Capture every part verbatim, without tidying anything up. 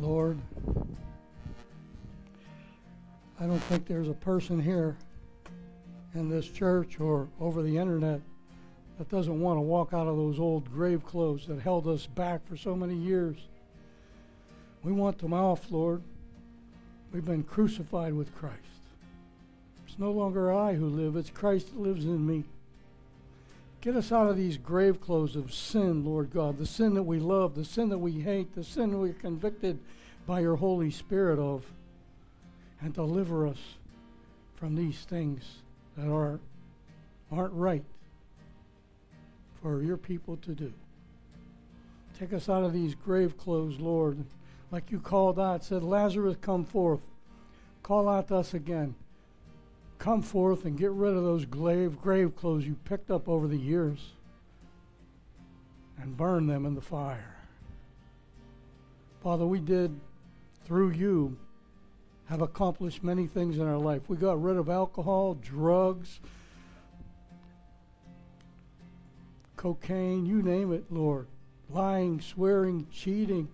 Lord, I don't think there's a person here in this church or over the internet that doesn't want to walk out of those old grave clothes that held us back for so many years. We want them off, Lord. We've been crucified with Christ. It's no longer I who live, it's Christ that lives in me. Get us out of these grave clothes of sin, Lord God, the sin that we love, the sin that we hate, the sin that we're convicted by your Holy Spirit of, and deliver us from these things that are, aren't right for your people to do. Take us out of these grave clothes, Lord. Like you called out, said, Lazarus, come forth. Call out to us again. Come forth and get rid of those grave, grave clothes you picked up over the years and burn them in the fire. Father, we did, through you, have accomplished many things in our life. We got rid of alcohol, drugs, cocaine, you name it, Lord. Lying, swearing, cheating.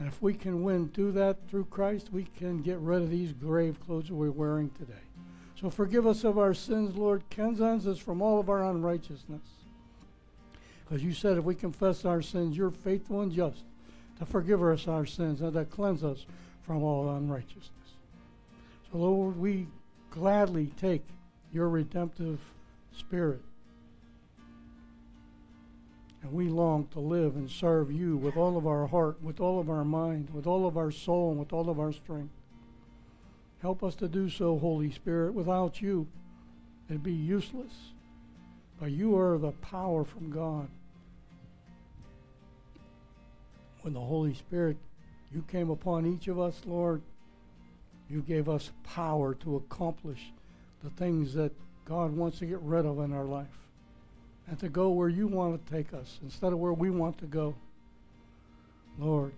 And if we can win through that, through Christ, we can get rid of these grave clothes that we're wearing today. So forgive us of our sins, Lord. Cleanse us from all of our unrighteousness. Because you said if we confess our sins, you're faithful and just to forgive us our sins and to cleanse us from all unrighteousness. So, Lord, we gladly take your redemptive spirit. And we long to live and serve you with all of our heart, with all of our mind, with all of our soul, and with all of our strength. Help us to do so, Holy Spirit. Without you, it'd be useless. But you are the power from God. When the Holy Spirit, you came upon each of us, Lord, you gave us power to accomplish the things that God wants to get rid of in our life. And to go where you want to take us instead of where we want to go. Lord,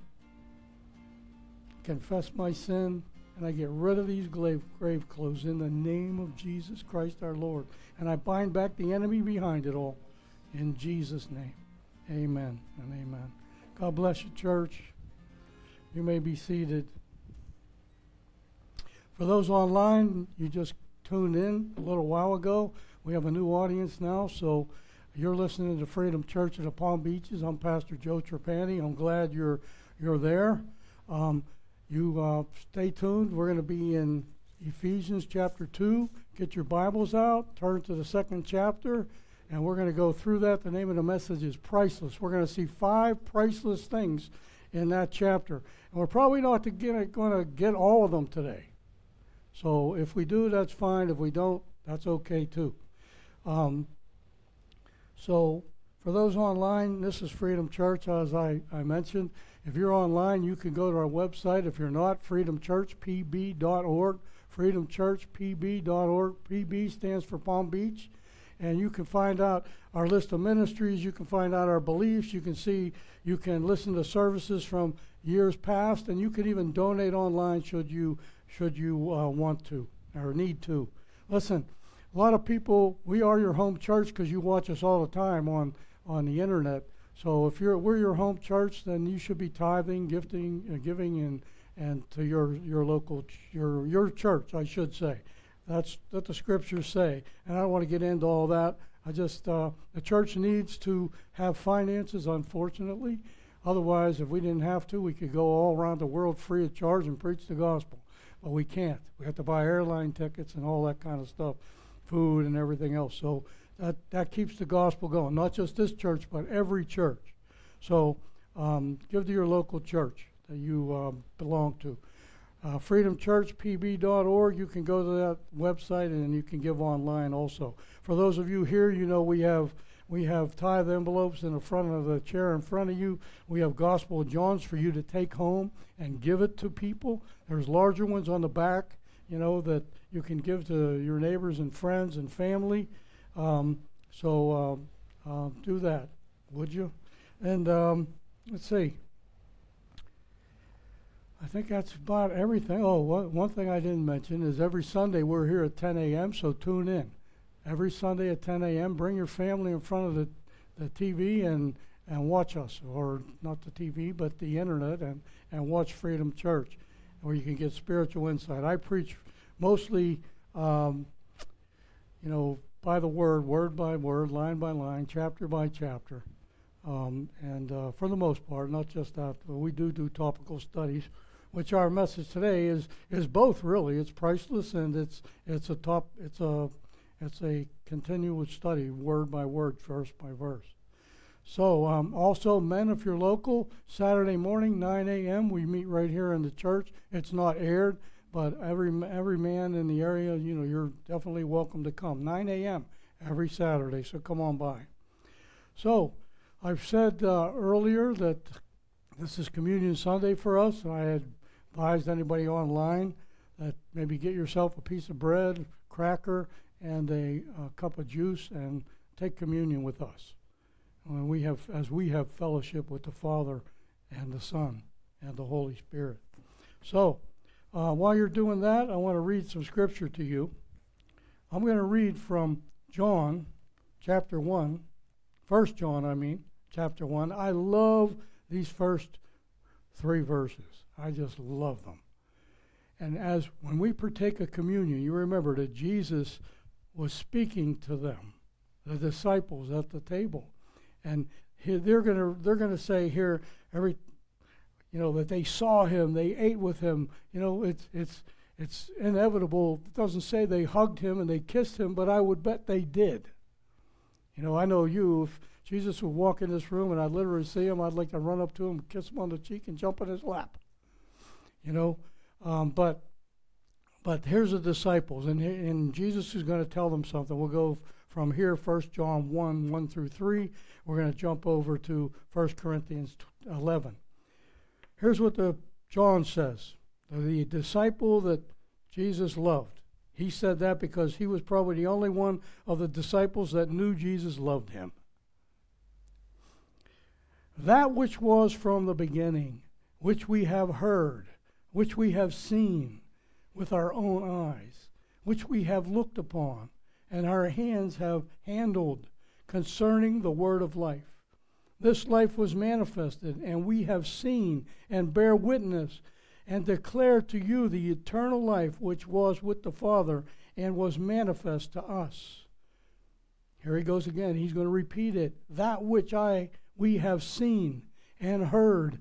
confess my sin, and I get rid of these grave, grave clothes in the name of Jesus Christ our Lord. And I bind back the enemy behind it all. In Jesus' name, amen and amen. God bless you, church. You may be seated. For those online, you just tuned in a little while ago. We have a new audience now, so you're listening to Freedom Church of the Palm Beaches. I'm Pastor Joe Trapani. I'm glad you're you're there. Um, you uh, stay tuned. We're going to be in Ephesians chapter two. Get your Bibles out. Turn to the second chapter, and we're going to go through that. The name of the message is Priceless. We're going to see five priceless things in that chapter. And we're probably not going to get all of them today. So if we do, that's fine. If we don't, that's okay too. Um, So, for those online, this is Freedom Church, as I, I mentioned. If you're online, you can go to our website. If you're not, freedom church p b dot org, freedom church p b dot org. P B stands for Palm Beach. And you can find out our list of ministries. You can find out our beliefs. You can see, you can listen to services from years past. And you can even donate online should you, should you uh, want to or need to. Listen. A lot of people, we are your home church because you watch us all the time on, on the internet. So if you're we're your home church, then you should be tithing, gifting, uh, giving, and and to your your local ch- your your church, I should say. That's what the scriptures say. And I don't want to get into all that. I just uh, the church needs to have finances, unfortunately. Otherwise, if we didn't have to, we could go all around the world free of charge and preach the gospel. But we can't. We have to buy airline tickets and all that kind of stuff. Food and everything else. So that, that keeps the gospel going. Not just this church, but every church. So um, give to your local church that you uh, belong to. Uh, freedom church p b dot org. You can go to that website and you can give online also. For those of you here, you know we have we have tithe envelopes in the front of the chair in front of you. We have Gospel of John's for you to take home and give it to people. There's larger ones on the back, you know, that you can give to your neighbors and friends and family. Um, so uh, uh, do that, would you? And um, let's see. I think that's about everything. Oh, wh- one thing I didn't mention is every Sunday we're here at ten a.m., so tune in. Every Sunday at ten a.m., bring your family in front of the, the T V and, and watch us, or not the T V, but the internet, and, and watch Freedom Church, where you can get spiritual insight. I preach mostly, um, you know, by the word, word by word, line by line, chapter by chapter, um, and uh, for the most part, not just that, but we do do topical studies, which our message today is is both really. It's priceless, and it's it's a top it's a it's a continuous study, word by word, verse by verse. So um, also, men, if you're local, Saturday morning, nine a.m. we meet right here in the church. It's not aired, but every every man in the area, you know, you're definitely welcome to come. nine a.m. every Saturday. So come on by. So I've said uh, earlier that this is Communion Sunday for us, and I had advised anybody online that maybe get yourself a piece of bread, cracker, and a, a cup of juice, and take communion with us. And we have, as we have fellowship with the Father and the Son and the Holy Spirit. So uh, while you're doing that, I want to read some scripture to you. I'm going to read from John chapter one, First John, I mean, chapter one. I love these first three verses. I just love them. And as when we partake of communion, you remember that Jesus was speaking to them, the disciples at the table, and he, they're gonna they're gonna say here every, you know, that they saw him, they ate with him. You know, it's it's it's inevitable. It doesn't say they hugged him and they kissed him, but I would bet they did. You know, I know you. If Jesus would walk in this room and I'd literally see him, I'd like to run up to him, kiss him on the cheek, and jump on his lap. You know, um, but but here's the disciples, and and Jesus is going to tell them something. We'll go from here, First John one, one through three. We're going to jump over to First Corinthians eleven. Here's what the John says. The disciple that Jesus loved. He said that because he was probably the only one of the disciples that knew Jesus loved him. That which was from the beginning, which we have heard, which we have seen with our own eyes, which we have looked upon, and our hands have handled concerning the word of life. This life was manifested, and we have seen and bear witness and declare to you the eternal life which was with the Father and was manifest to us. Here he goes again. He's going to repeat it. That which I... we have seen and heard,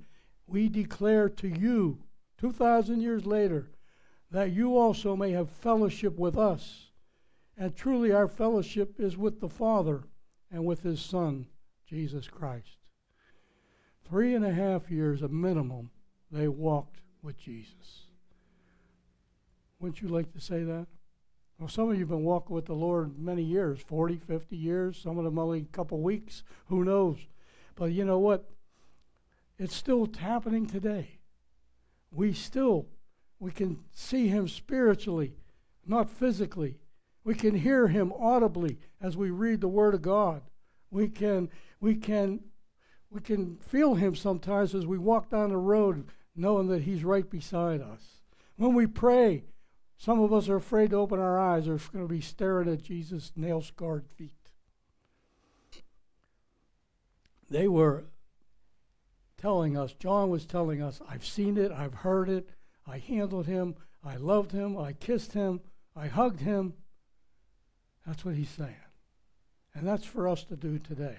we declare to you, two thousand years later, that you also may have fellowship with us. And truly our fellowship is with the Father and with his Son, Jesus Christ. Three and a half years, a minimum, they walked with Jesus. Wouldn't you like to say that? Well, some of you have been walking with the Lord many years, forty, fifty years, some of them only a couple weeks, who knows? But you know what? It's still happening today. We still, we can see him spiritually, not physically. We can hear him audibly as we read the Word of God. We can, we can, we can feel him sometimes as we walk down the road, knowing that he's right beside us. When we pray, some of us are afraid to open our eyes. They're going to be staring at Jesus' nail-scarred feet. They were telling us, John was telling us, I've seen it, I've heard it, I handled him, I loved him, I kissed him, I hugged him. That's what he's saying. And that's for us to do today.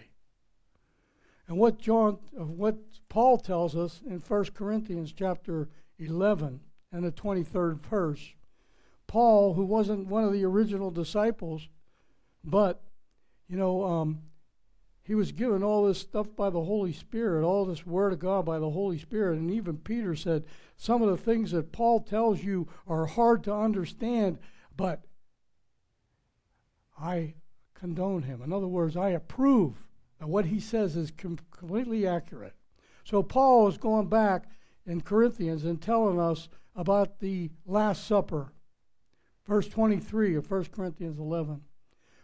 And what John, what Paul tells us in First Corinthians chapter eleven and the twenty-third verse, Paul, who wasn't one of the original disciples, but, you know, um, he was given all this stuff by the Holy Spirit, all this Word of God by the Holy Spirit. And even Peter said, some of the things that Paul tells you are hard to understand, but I condone him. In other words, I approve that what he says is com- completely accurate. So Paul is going back in Corinthians and telling us about the Last Supper. Verse twenty-three of First Corinthians eleven.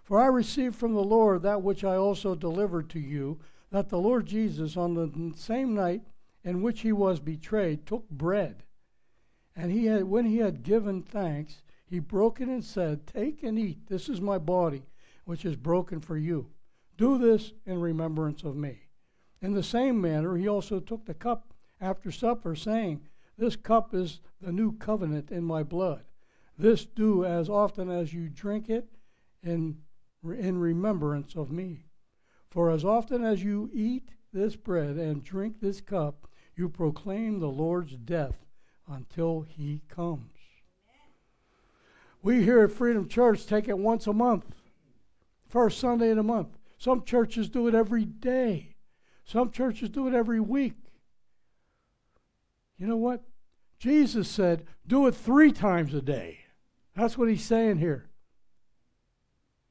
For I received from the Lord that which I also delivered to you, that the Lord Jesus, on the same night in which he was betrayed, took bread. And he had, when he had given thanks, he broke it and said, Take and eat. This is my body, which is broken for you. Do this in remembrance of me. In the same manner, he also took the cup after supper, saying, "This cup is the new covenant in my blood. This do as often as you drink it in, in remembrance of me. For as often as you eat this bread and drink this cup, you proclaim the Lord's death until he comes." Amen. We here at Freedom Church take it once a month, first Sunday of the month. Some churches do it every day. Some churches do it every week. You know what? Jesus said, do it three times a day. That's what he's saying here.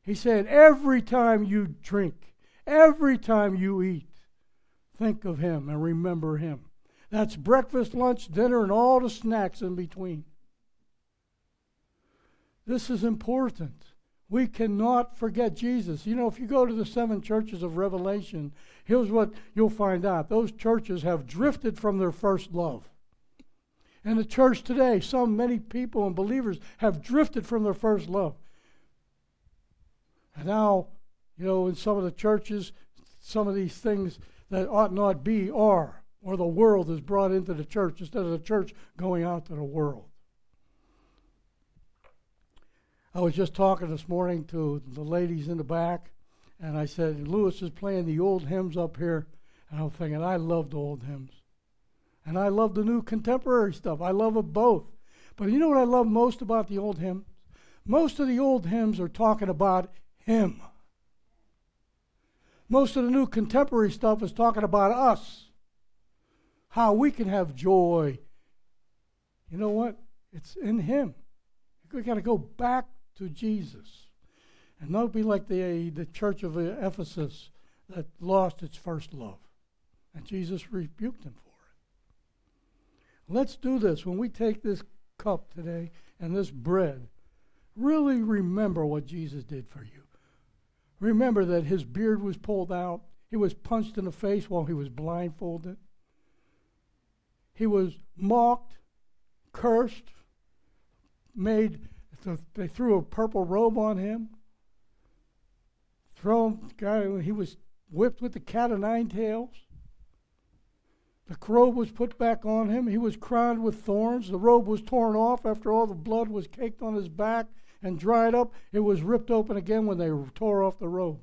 He's saying every time you drink, every time you eat, think of him and remember him. That's breakfast, lunch, dinner, and all the snacks in between. This is important. We cannot forget Jesus. You know, if you go to the seven churches of Revelation, here's what you'll find out. Those churches have drifted from their first love. And the church today, so many people and believers have drifted from their first love. And now, you know, in some of the churches, some of these things that ought not be are, or the world is brought into the church instead of the church going out to the world. I was just talking this morning to the ladies in the back, and I said, Lewis is playing the old hymns up here, and I'm thinking, I love the old hymns. And I love the new contemporary stuff. I love it both. But you know what I love most about the old hymns? Most of the old hymns are talking about him. Most of the new contemporary stuff is talking about us. How we can have joy. You know what? It's in him. We've got to go back to Jesus. And not be like the, the church of Ephesus that lost its first love. And Jesus rebuked them for it. Let's do this. When we take this cup today and this bread, really remember what Jesus did for you. Remember that his beard was pulled out. He was punched in the face while he was blindfolded. He was mocked, cursed, made, they threw a purple robe on him. Thrown, he was whipped with the cat o' nine tails. The robe was put back on him. He was crowned with thorns. The robe was torn off after all the blood was caked on his back and dried up. It was ripped open again when they tore off the robe.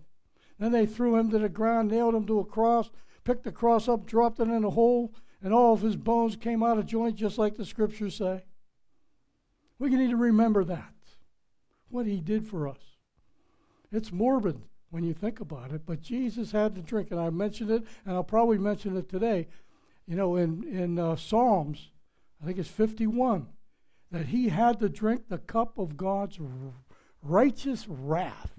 Then they threw him to the ground, nailed him to a cross, picked the cross up, dropped it in a hole, and all of his bones came out of joint, just like the scriptures say. We need to remember that, what he did for us. It's morbid when you think about it, but Jesus had to drink, and I mentioned it, and I'll probably mention it today. You know, in, in uh, Psalms, I think it's fifty-one, that he had to drink the cup of God's r- righteous wrath.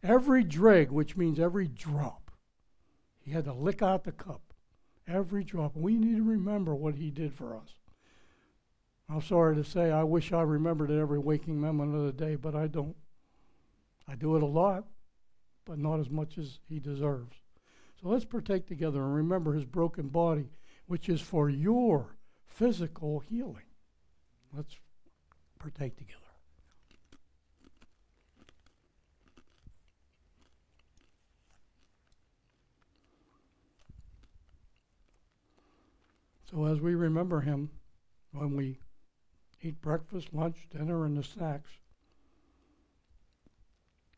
Every dreg, which means every drop, he had to lick out the cup. Every drop. We need to remember what he did for us. I'm sorry to say, I wish I remembered it every waking moment of the day, but I don't. I do it a lot, but not as much as he deserves. So let's partake together and remember his broken body, which is for your physical healing. Let's partake together. So as we remember him, when we eat breakfast, lunch, dinner, and the snacks,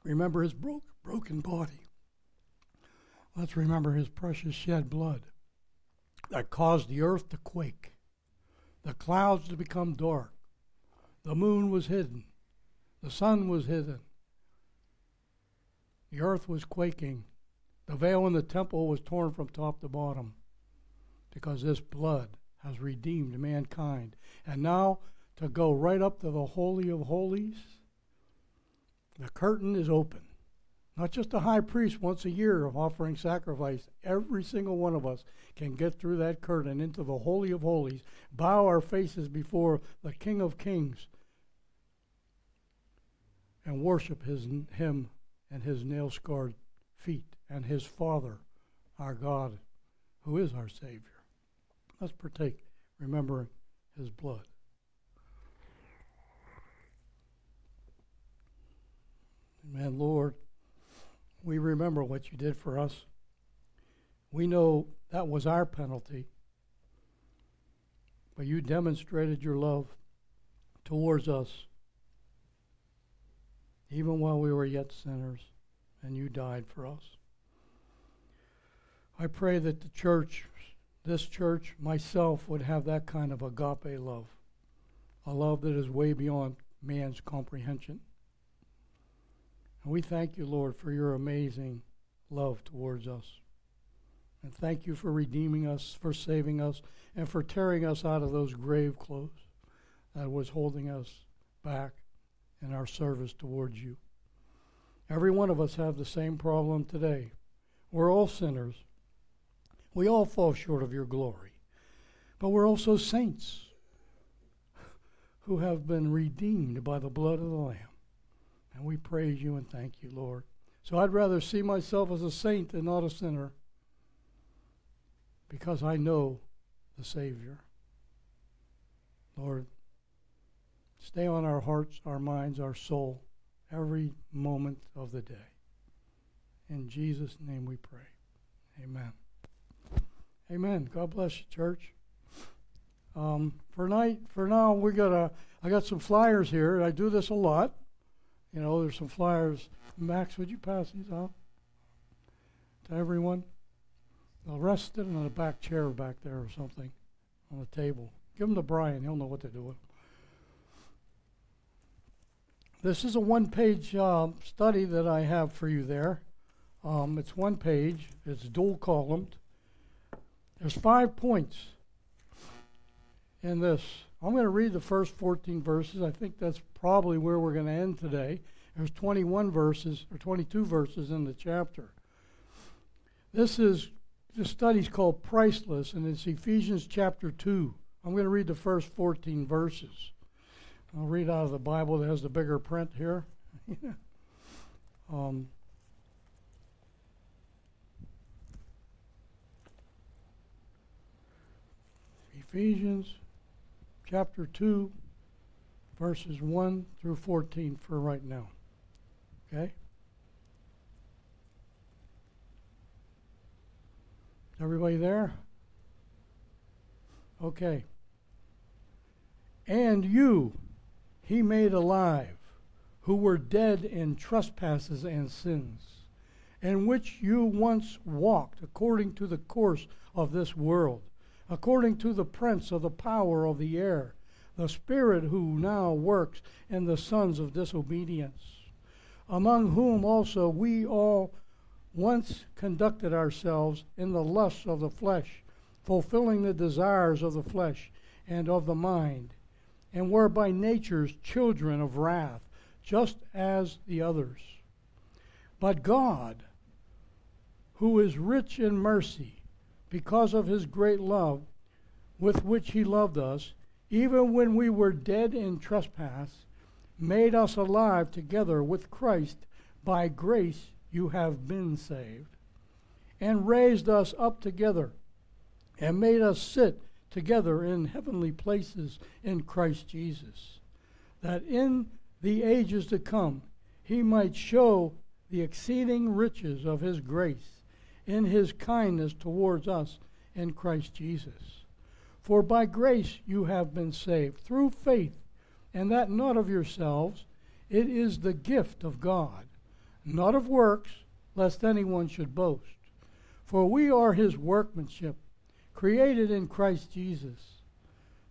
remember his bro- broken body. Let's remember his precious shed blood that caused the earth to quake, the clouds to become dark, the moon was hidden, the sun was hidden, the earth was quaking, the veil in the temple was torn from top to bottom, because this blood has redeemed mankind. And now to go right up to the Holy of Holies, the curtain is open. Not just the high priest once a year of offering sacrifice. Every single one of us can get through that curtain into the Holy of Holies, bow our faces before the King of Kings, and worship his, him and his nail-scarred feet and his Father, our God, who is our Savior. Let's partake, remembering his blood. Amen, Lord. We remember what you did for us. We know that was our penalty. But you demonstrated your love towards us even while we were yet sinners, and you died for us. I pray that the church, this church, myself, would have that kind of agape love, a love that is way beyond man's comprehension. And we thank you, Lord, for your amazing love towards us. And thank you for redeeming us, for saving us, and for tearing us out of those grave clothes that was holding us back in our service towards you. Every one of us have the same problem today. We're all sinners. We all fall short of your glory. But we're also saints who have been redeemed by the blood of the Lamb. And we praise you and thank you, Lord. So I'd rather see myself as a saint and not a sinner, because I know the Savior. Lord, stay on our hearts, our minds, our soul, every moment of the day. In Jesus' name we pray. Amen. Amen. God bless you, church. Um, for night, for now, we got a. I got some flyers here. I do this a lot. You know, there's some flyers. Max, would you pass these out to everyone? They'll rest it in the back chair back there or something on the table. Give them to Brian. He'll know what to do with them. This is a one-page uh, study that I have for you there. Um, it's one page. It's dual-columned. There's five points in this. I'm going to read the first fourteen verses. I think that's probably where we're going to end today. There's twenty-one verses or twenty-two verses in the chapter. This is... This study's called Priceless, and it's Ephesians chapter two. I'm going to read the first fourteen verses. I'll read out of the Bible that has the bigger print here. um, Ephesians chapter two, verses one through fourteen for right now. Okay? Everybody there? Okay. And you he made alive, who were dead in trespasses and sins, in which you once walked according to the course of this world, according to the prince of the power of the air, the spirit who now works in the sons of disobedience, among whom also we all once conducted ourselves in the lusts of the flesh, fulfilling the desires of the flesh and of the mind, and were by natures children of wrath, just as the others. But God, who is rich in mercy, because of his great love with which he loved us, even when we were dead in trespass, made us alive together with Christ. By grace you have been saved, and raised us up together, and made us sit together in heavenly places in Christ Jesus, that in the ages to come he might show the exceeding riches of his grace in his kindness towards us in Christ Jesus. For by grace you have been saved, through faith, and that not of yourselves, it is the gift of God, not of works, lest anyone should boast. For we are his workmanship, created in Christ Jesus,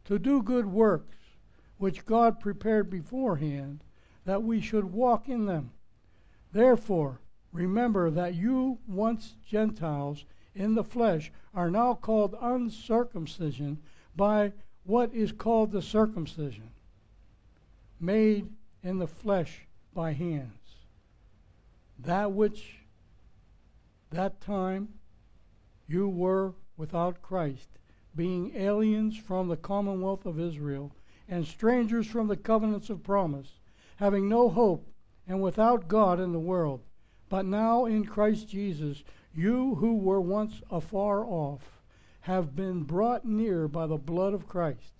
to do good works, which God prepared beforehand, that we should walk in them. Therefore, remember that you, once Gentiles in the flesh, are now called uncircumcision by what is called the circumcision, made in the flesh by hand. That which, that time, you were without Christ, being aliens from the commonwealth of Israel, and strangers from the covenants of promise, having no hope, and without God in the world. But now in Christ Jesus, you who were once afar off, have been brought near by the blood of Christ.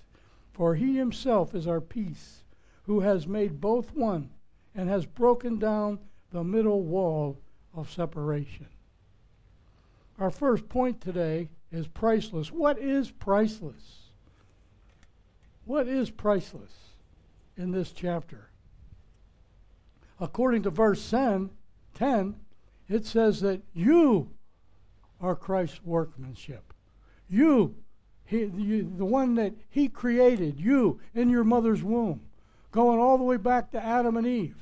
For he himself is our peace, who has made both one, and has broken down the middle wall of separation. Our first point today is priceless. What is priceless? What is priceless in this chapter? According to verse ten, it says that you are Christ's workmanship. You, he, you, the one that he created, you in your mother's womb, going all the way back to Adam and Eve.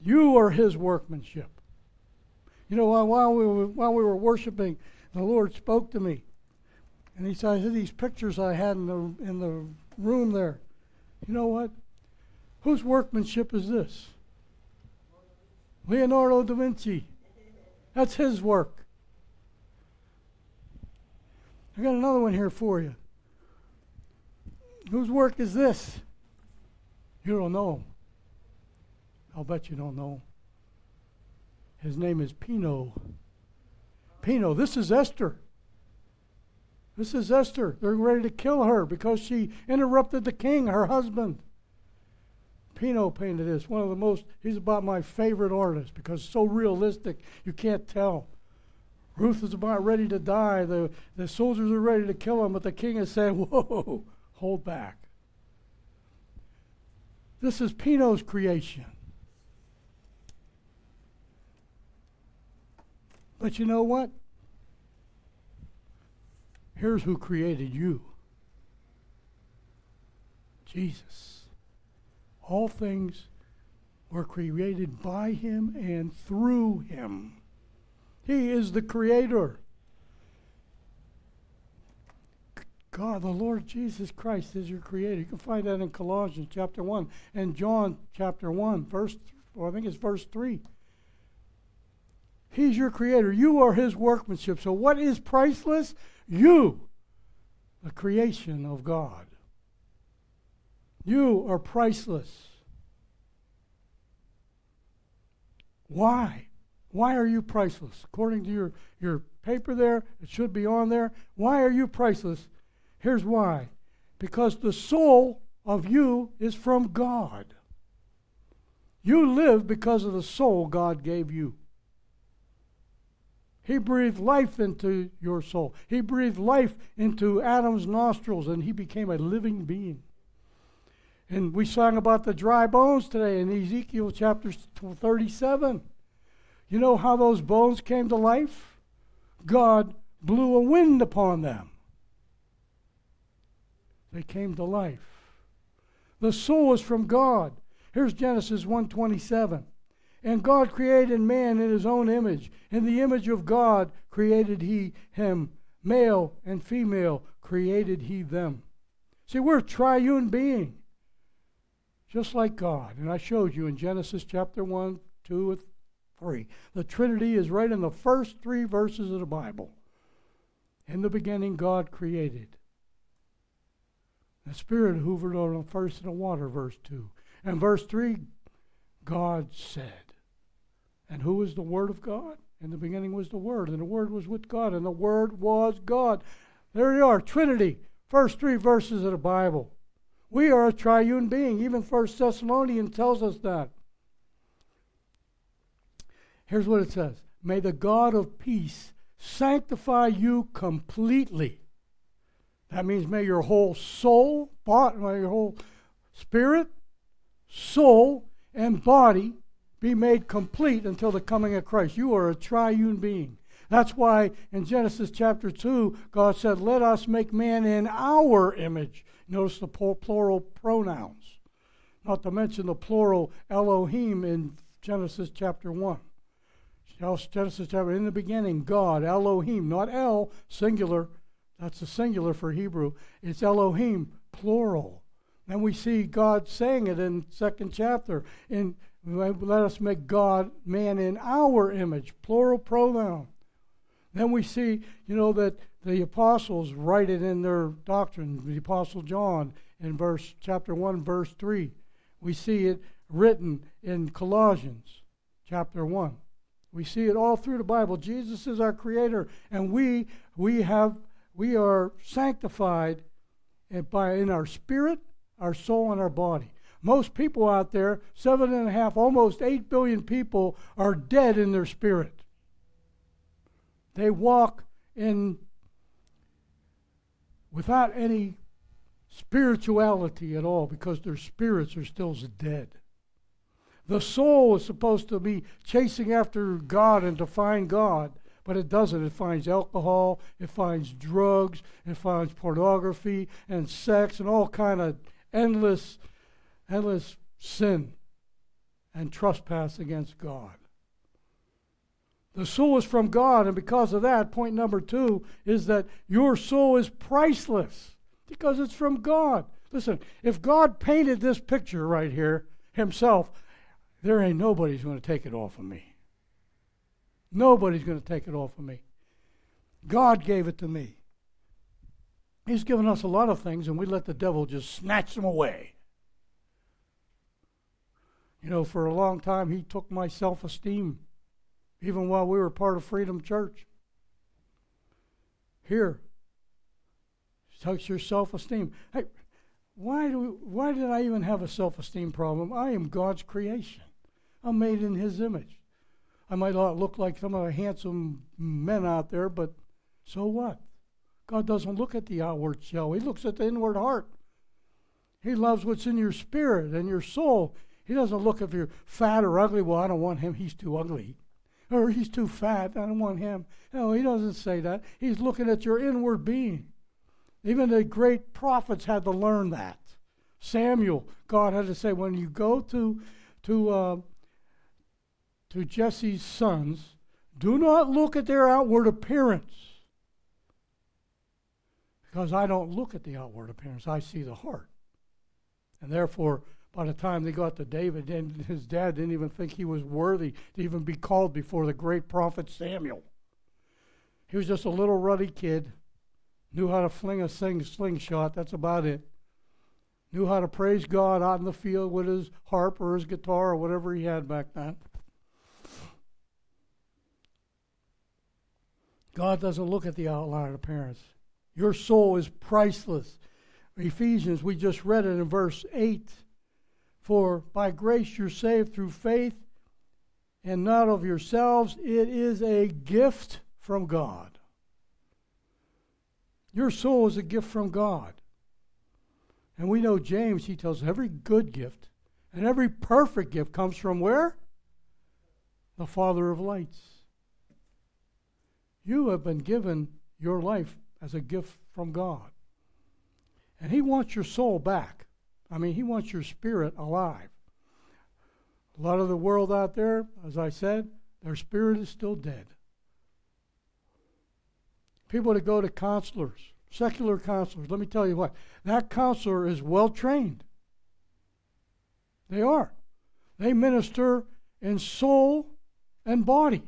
You are his workmanship. You know, while we were, while we were worshiping, the Lord spoke to me, and he said, "These pictures I had in the in the room there, you know what? Whose workmanship is this? Leonardo da Vinci. That's his work." I got another one here for you. Whose work is this? You don't know him. I'll bet you don't know him. His name is Pino. Pino, this is Esther. This is Esther. They're ready to kill her because she interrupted the king, her husband. Pino painted this. One of the most, he's about my favorite artist because it's so realistic, you can't tell. Ruth is about ready to die. The, the soldiers are ready to kill him, but the king is saying, whoa, hold back. This is Pino's creation. But you know what? Here's who created you. Jesus. All things were created by him and through him. He is the creator. God, the Lord Jesus Christ is your creator. You can find that in Colossians chapter one and John chapter one, verse, well, I think it's verse three. He's your creator. You are his workmanship. So what is priceless? You, the creation of God. You are priceless. Why? Why are you priceless? According to your, your paper there, it should be on there. Why are you priceless? Here's why. Because the soul of you is from God. You live because of the soul God gave you. He breathed life into your soul. He breathed life into Adam's nostrils, and he became a living being. And we sang about the dry bones today in Ezekiel chapter thirty-seven. You know how those bones came to life? God blew a wind upon them. They came to life. The soul is from God. Here's Genesis one twenty-seven. And God created man in his own image. In the image of God created he him. Male and female created he them. See, we're a triune being, just like God. And I showed you in Genesis chapter one, two, and three. The Trinity is right in the first three verses of the Bible. In the beginning, God created. The Spirit hoovered over the first in the water, verse two. And verse three, God said. And who is the Word of God? In the beginning was the Word, and the Word was with God, and the Word was God. There you are, Trinity, first three verses of the Bible. We are a triune being. Even First Thessalonians tells us that. Here's what it says. May the God of peace sanctify you completely. That means may your whole soul, body, may your whole spirit, soul, and body be made complete until the coming of Christ. You are a triune being. That's why in Genesis chapter two, God said, let us make man in our image. Notice the plural pronouns. Not to mention the plural Elohim in Genesis chapter one. Genesis chapter, in the beginning, God, Elohim, not El, singular. That's a singular for Hebrew. It's Elohim, plural. And we see God saying it in the second chapter. In let us make God, man in our image, plural pronoun. Then we see, you know, that the apostles write it in their doctrine. The Apostle John in verse chapter one, verse three. We see it written in Colossians chapter one. We see it all through the Bible. Jesus is our creator, and we we have we are sanctified by in our spirit, our soul, and our body. Most people out there, seven and a half, almost eight billion people, are dead in their spirit. They walk in without any spirituality at all, because their spirits are still dead. The soul is supposed to be chasing after God and to find God, but it doesn't. It finds alcohol, it finds drugs, it finds pornography and sex and all kind of endless, endless sin and trespass against God. The soul is from God, and because of that, point number two is that your soul is priceless because it's from God. Listen, if God painted this picture right here himself, there ain't nobody's going to take it off of me. Nobody's going to take it off of me. God gave it to me. He's given us a lot of things, and we let the devil just snatch them away. You know, for a long time, he took my self-esteem, even while we were part of Freedom Church. Here, touch your self-esteem. Hey, why do we, why did I even have a self-esteem problem? I am God's creation. I'm made in His image. I might not look like some of the handsome men out there, but so what? God doesn't look at the outward shell. He looks at the inward heart. He loves what's in your spirit and your soul. He doesn't look if you're fat or ugly. Well, I don't want him. He's too ugly. Or he's too fat, I don't want him. No, he doesn't say that. He's looking at your inward being. Even the great prophets had to learn that. Samuel, God had to say, when you go to to uh, to Jesse's sons, do not look at their outward appearance. Because I don't look at the outward appearance, I see the heart. And therefore, by the time they got to David, and his dad didn't even think he was worthy to even be called before the great prophet Samuel. He was just a little ruddy kid, knew how to fling a sling, slingshot, that's about it. Knew how to praise God out in the field with his harp or his guitar or whatever he had back then. God doesn't look at the outward appearance. Your soul is priceless. Ephesians, we just read it in verse eight. For by grace you're saved through faith, and not of yourselves. It is a gift from God. Your soul is a gift from God. And we know James, he tells us every good gift and every perfect gift comes from where? The Father of lights. You have been given your life as a gift from God. And he wants your soul back. I mean, he wants your spirit alive. A lot of the world out there, as I said, their spirit is still dead. People that go to counselors, secular counselors, let me tell you what, that counselor is well-trained. They are. They minister in soul and body.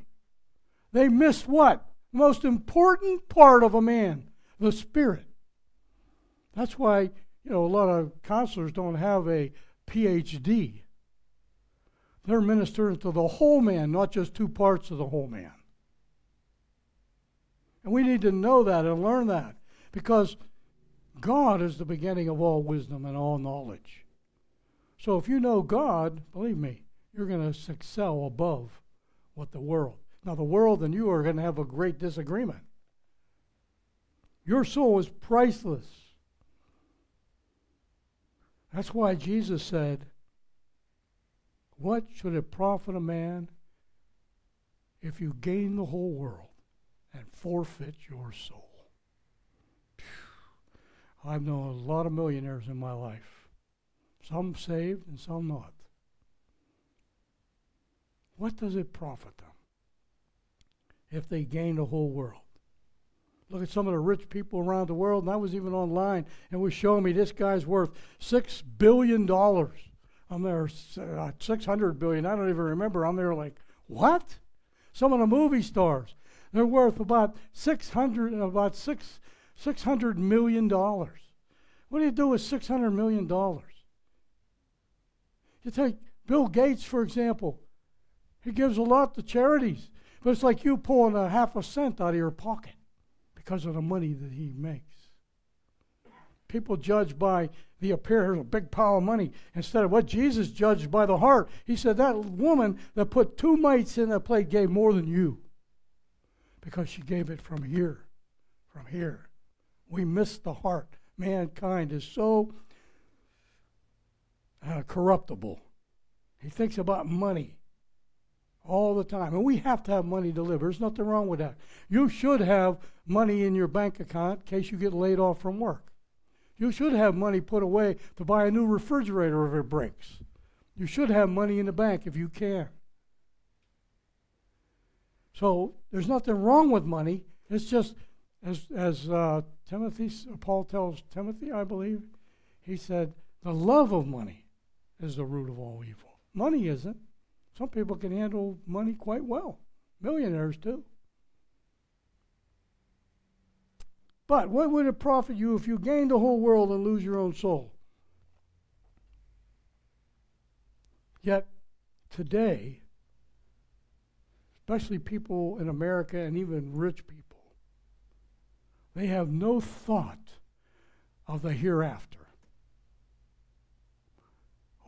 They miss what? Most important part of a man, the spirit. That's why, you know, a lot of counselors don't have a P H D. They're ministering to the whole man, not just two parts of the whole man. And we need to know that and learn that, because God is the beginning of all wisdom and all knowledge. So if you know God, believe me, you're going to excel above what the world. Now the world and you are going to have a great disagreement. Your soul is priceless. That's why Jesus said, what should it profit a man if you gain the whole world and forfeit your soul? Phew. I've known a lot of millionaires in my life. Some saved and some not. What does it profit them if they gain the whole world? Look at some of the rich people around the world, and I was even online, and was showing me this guy's worth six billion dollars. I'm there, uh, six hundred billion dollars, I don't even remember. I'm there like, what? Some of the movie stars, they're worth about six hundred, about six, six hundred million dollars. What do you do with six hundred million dollars? You take Bill Gates, for example. He gives a lot to charities, but it's like you pulling a half a cent out of your pocket, because of the money that he makes. People judge by the appearance, a big pile of money, instead of what Jesus judged by the heart. He said that woman that put two mites in that plate gave more than you. because she gave it from here, from here. We miss the heart. Mankind is so uh, corruptible. He thinks about money all the time. And we have to have money to live. There's nothing wrong with that. You should have money in your bank account in case you get laid off from work. You should have money put away to buy a new refrigerator if it breaks. You should have money in the bank if you can. So there's nothing wrong with money. It's just, as, as uh, Timothy, Paul tells Timothy, I believe, he said, the love of money is the root of all evil. Money isn't. Some people can handle money quite well. Millionaires do. But what would it profit you if you gained the whole world and lose your own soul? Yet today, especially people in America and even rich people, they have no thought of the hereafter.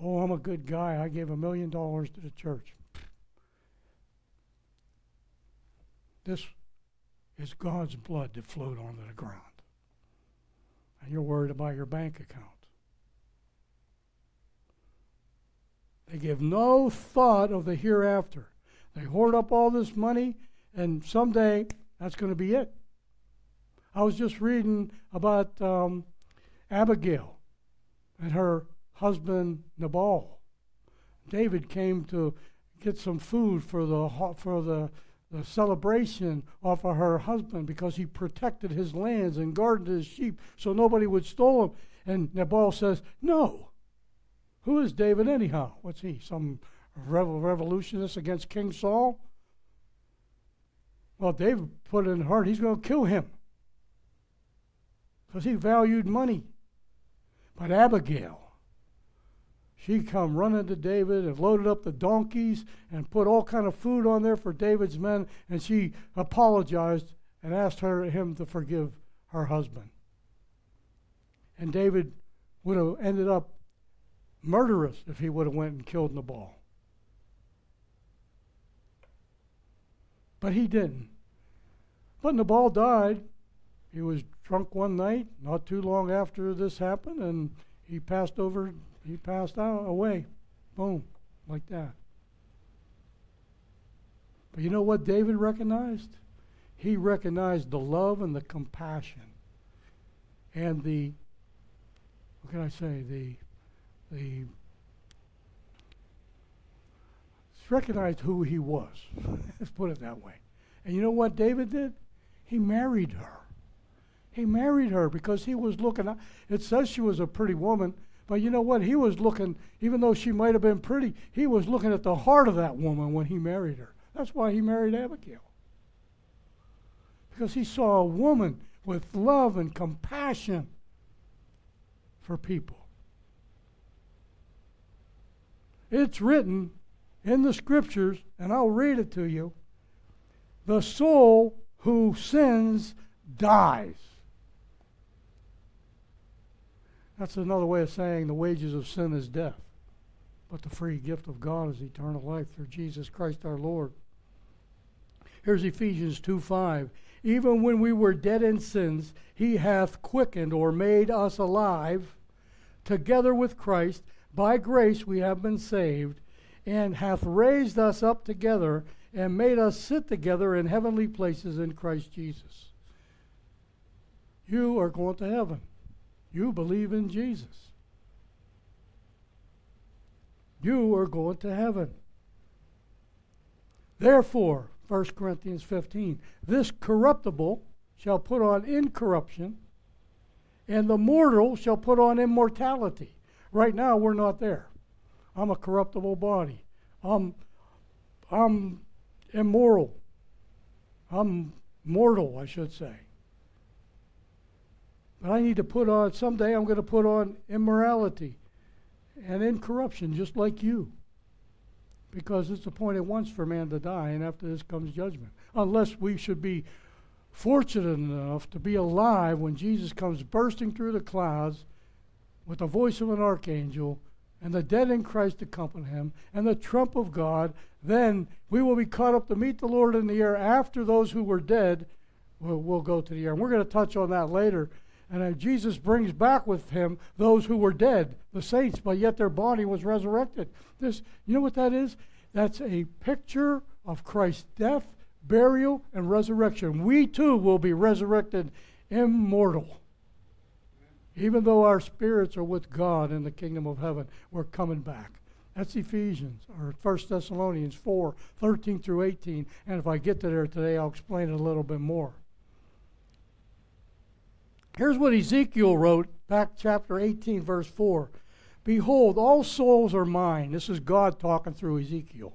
Oh, I'm a good guy. I gave a million dollars to the church. This is God's blood that flowed onto the ground. And you're worried about your bank account. They give no thought of the hereafter. They hoard up all this money, and someday that's going to be it. I was just reading about um, Abigail and her husband Nabal. David came to get some food for the for the, the celebration off of her husband because he protected his lands and guarded his sheep so nobody would steal him. And Nabal says, no. Who is David anyhow? What's he, some rev- revolutionist against King Saul? Well, David put it in his heart, he's going to kill him because he valued money. But Abigail, she come running to David and loaded up the donkeys and put all kind of food on there for David's men, and she apologized and asked her him to forgive her husband. And David would have ended up murderous if he would have went and killed Nabal. But he didn't. But Nabal died. He was drunk one night, not too long after this happened, and he passed over. He passed out away, boom, like that. But you know what David recognized? He recognized the love and the compassion and the, what can I say, the, the, he recognized who he was. Let's put it that way. And you know what David did? He married her. He married her because he was looking, it says she was a pretty woman, but you know what? He was looking, even though she might have been pretty, he was looking at the heart of that woman when he married her. That's why he married Abigail. Because he saw a woman with love and compassion for people. It's written in the scriptures, and I'll read it to you. The soul who sins dies. That's another way of saying the wages of sin is death. But the free gift of God is eternal life through Jesus Christ our Lord. Here's Ephesians two five. Even when we were dead in sins, he hath quickened or made us alive together with Christ. By grace we have been saved, and hath raised us up together and made us sit together in heavenly places in Christ Jesus. You are going to heaven. You believe in Jesus. You are going to heaven. Therefore, First Corinthians fifteen, this corruptible shall put on incorruption, and the mortal shall put on immortality. Right now, we're not there. I'm a corruptible body. I'm, I'm immoral. I'm mortal, I should say. But I need to put on, someday I'm going to put on immorality and incorruption, just like you. Because it's appointed once for man to die, and after this comes judgment. Unless we should be fortunate enough to be alive when Jesus comes bursting through the clouds with the voice of an archangel, and the dead in Christ accompany him, and the trump of God, Then we will be caught up to meet the Lord in the air. After those who were dead will will go to the air. And we're going to touch on that later. And uh, Jesus brings back with him those who were dead, the saints, but yet their body was resurrected. This, you know what that is? That's a picture of Christ's death, burial, and resurrection. We too will be resurrected immortal. Even though our spirits are with God in the kingdom of heaven, we're coming back. That's Ephesians, or First Thessalonians four, thirteen through eighteen. And if I get to there today, I'll explain it a little bit more. Here's what Ezekiel wrote back chapter eighteen, verse four. Behold, all souls are mine. This is God talking through Ezekiel.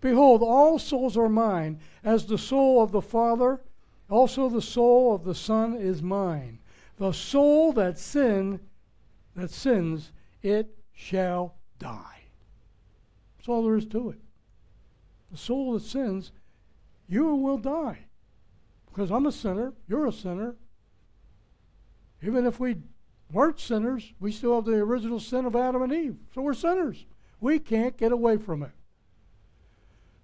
Behold, all souls are mine, as the soul of the Father, also the soul of the Son is mine. The soul that sin, that sins, it shall die. That's all there is to it. The soul that sins, you will die. Because I'm a sinner, you're a sinner. Even if we weren't sinners, we still have the original sin of Adam and Eve. So we're sinners. We can't get away from it.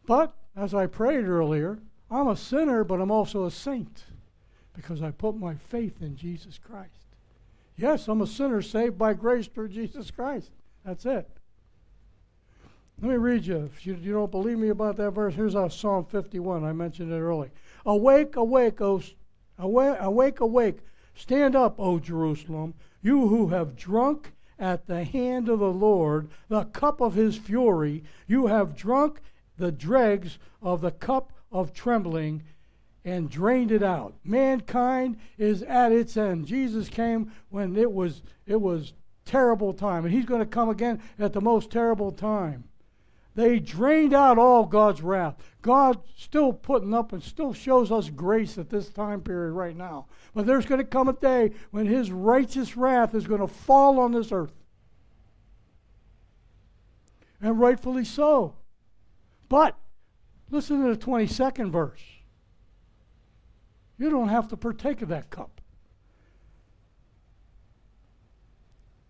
But, as I prayed earlier, I'm a sinner, but I'm also a saint. Because I put my faith in Jesus Christ. Yes, I'm a sinner saved by grace through Jesus Christ. That's it. Let me read you. If you, you don't believe me about that verse, here's our Psalm fifty-one. I mentioned it earlier. Awake, awake, O, awake, awake, awake. Stand up, O Jerusalem, you who have drunk at the hand of the Lord the cup of his fury. You have drunk the dregs of the cup of trembling and drained it out. Mankind is at its end. Jesus came when it was it was terrible time, and he's going to come again at the most terrible time. They drained out all God's wrath. God's still putting up and still shows us grace at this time period right now. But there's going to come a day when his righteous wrath is going to fall on this earth. And rightfully so. But listen to the twenty-second verse. You don't have to partake of that cup.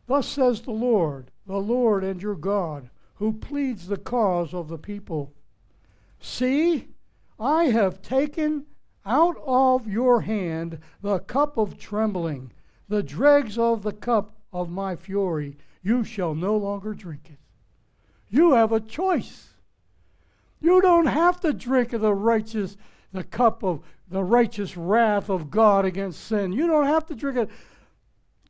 Thus says the Lord, the Lord and your God, who pleads the cause of the people. See, I have taken out of your hand the cup of trembling, the dregs of the cup of my fury. You shall no longer drink it. You have a choice. You don't have to drink of the righteous, the cup of the righteous wrath of God against sin. You don't have to drink it.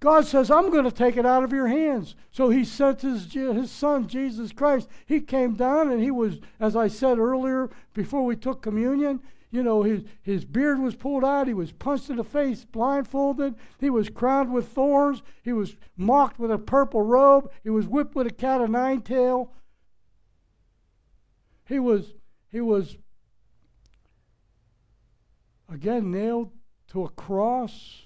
God says, I'm going to take it out of your hands. So he sent his, his son, Jesus Christ. He came down and he was, as I said earlier, before we took communion, you know, his, his beard was pulled out. He was punched in the face, blindfolded. He was crowned with thorns. He was mocked with a purple robe. He was whipped with a cat of nine tail. He was, he was, again, nailed to a cross.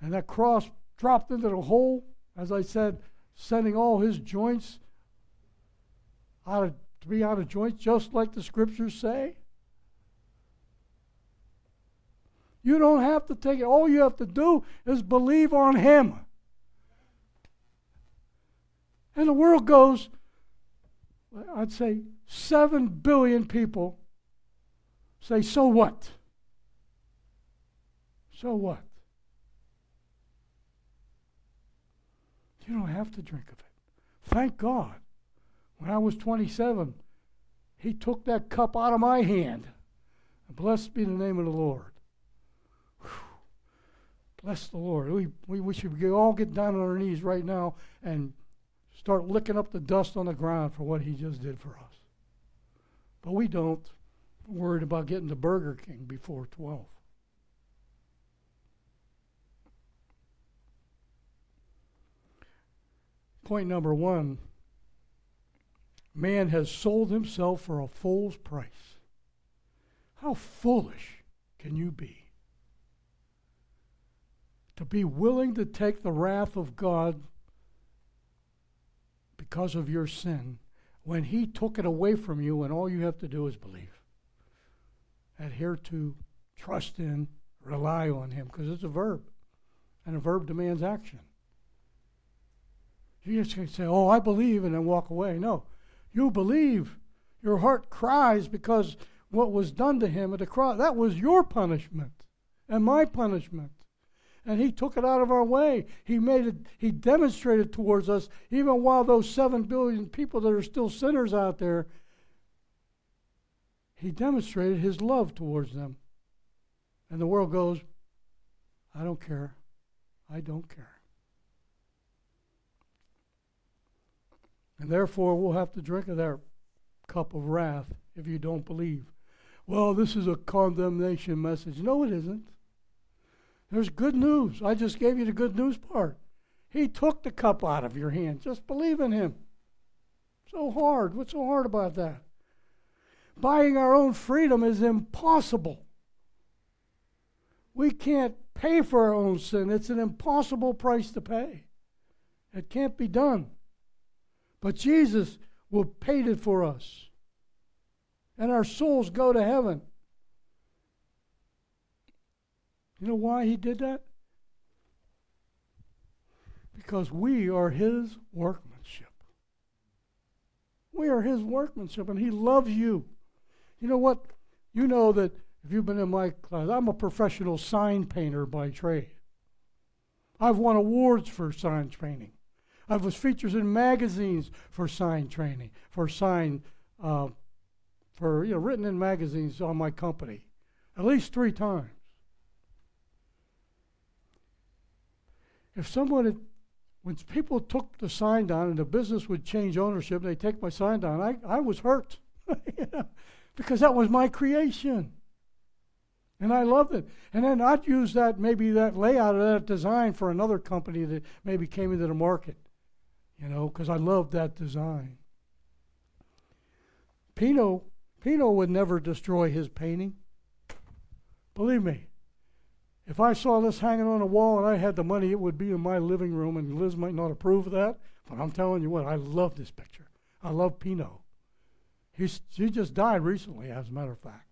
And that cross dropped into the hole, as I said, sending all his joints out of, to be out of joint, just like the scriptures say. You don't have to take it. All you have to do is believe on him. And the world goes, I'd say, seven billion people say, so what? So what? You don't have to drink of it. Thank God. When I was twenty-seven, he took that cup out of my hand. And blessed be the name of the Lord. Whew. Bless the Lord. We, we, we should all get down on our knees right now and start licking up the dust on the ground for what he just did for us. But we don't. We're worried about getting to Burger King before twelve. Point number one, man has sold himself for a fool's price. How foolish can you be to be willing to take the wrath of God because of your sin when he took it away from you and all you have to do is believe? Adhere to, trust in, rely on him, because it's a verb, and a verb demands action. You just can't say, oh, I believe, and then walk away. No, you believe. Your heart cries because what was done to him at the cross, that was your punishment and my punishment. And he took it out of our way. He made it, he demonstrated towards us, even while those seven billion people that are still sinners out there, he demonstrated his love towards them. And the world goes, I don't care. I don't care. And therefore, we'll have to drink of that cup of wrath if you don't believe. Well, this is a condemnation message. No, it isn't. There's good news. I just gave you the good news part. He took the cup out of your hand. Just believe in him. So hard. What's so hard about that? Buying our own freedom is impossible. We can't pay for our own sin. It's an impossible price to pay. It can't be done. But Jesus will pay it for us. And our souls go to heaven. You know why he did that? Because we are his workmanship. We are his workmanship, and he loves you. You know what? You know that if you've been in my class, I'm a professional sign painter by trade. I've won awards for sign painting. I was featured in magazines for sign training, for sign, uh, for, you know, written in magazines on my company, at least three times. If someone had, when people took the sign down and the business would change ownership, they take my sign down, I, I was hurt, you know, because that was my creation. And I loved it. And then I'd use that, maybe that layout or that design for another company that maybe came into the market. You know, because I loved that design. Pino, Pino would never destroy his painting. Believe me, if I saw this hanging on a wall and I had the money, it would be in my living room, and Liz might not approve of that, but I'm telling you what, I love this picture. I love Pino. He's, he just died recently, as a matter of fact.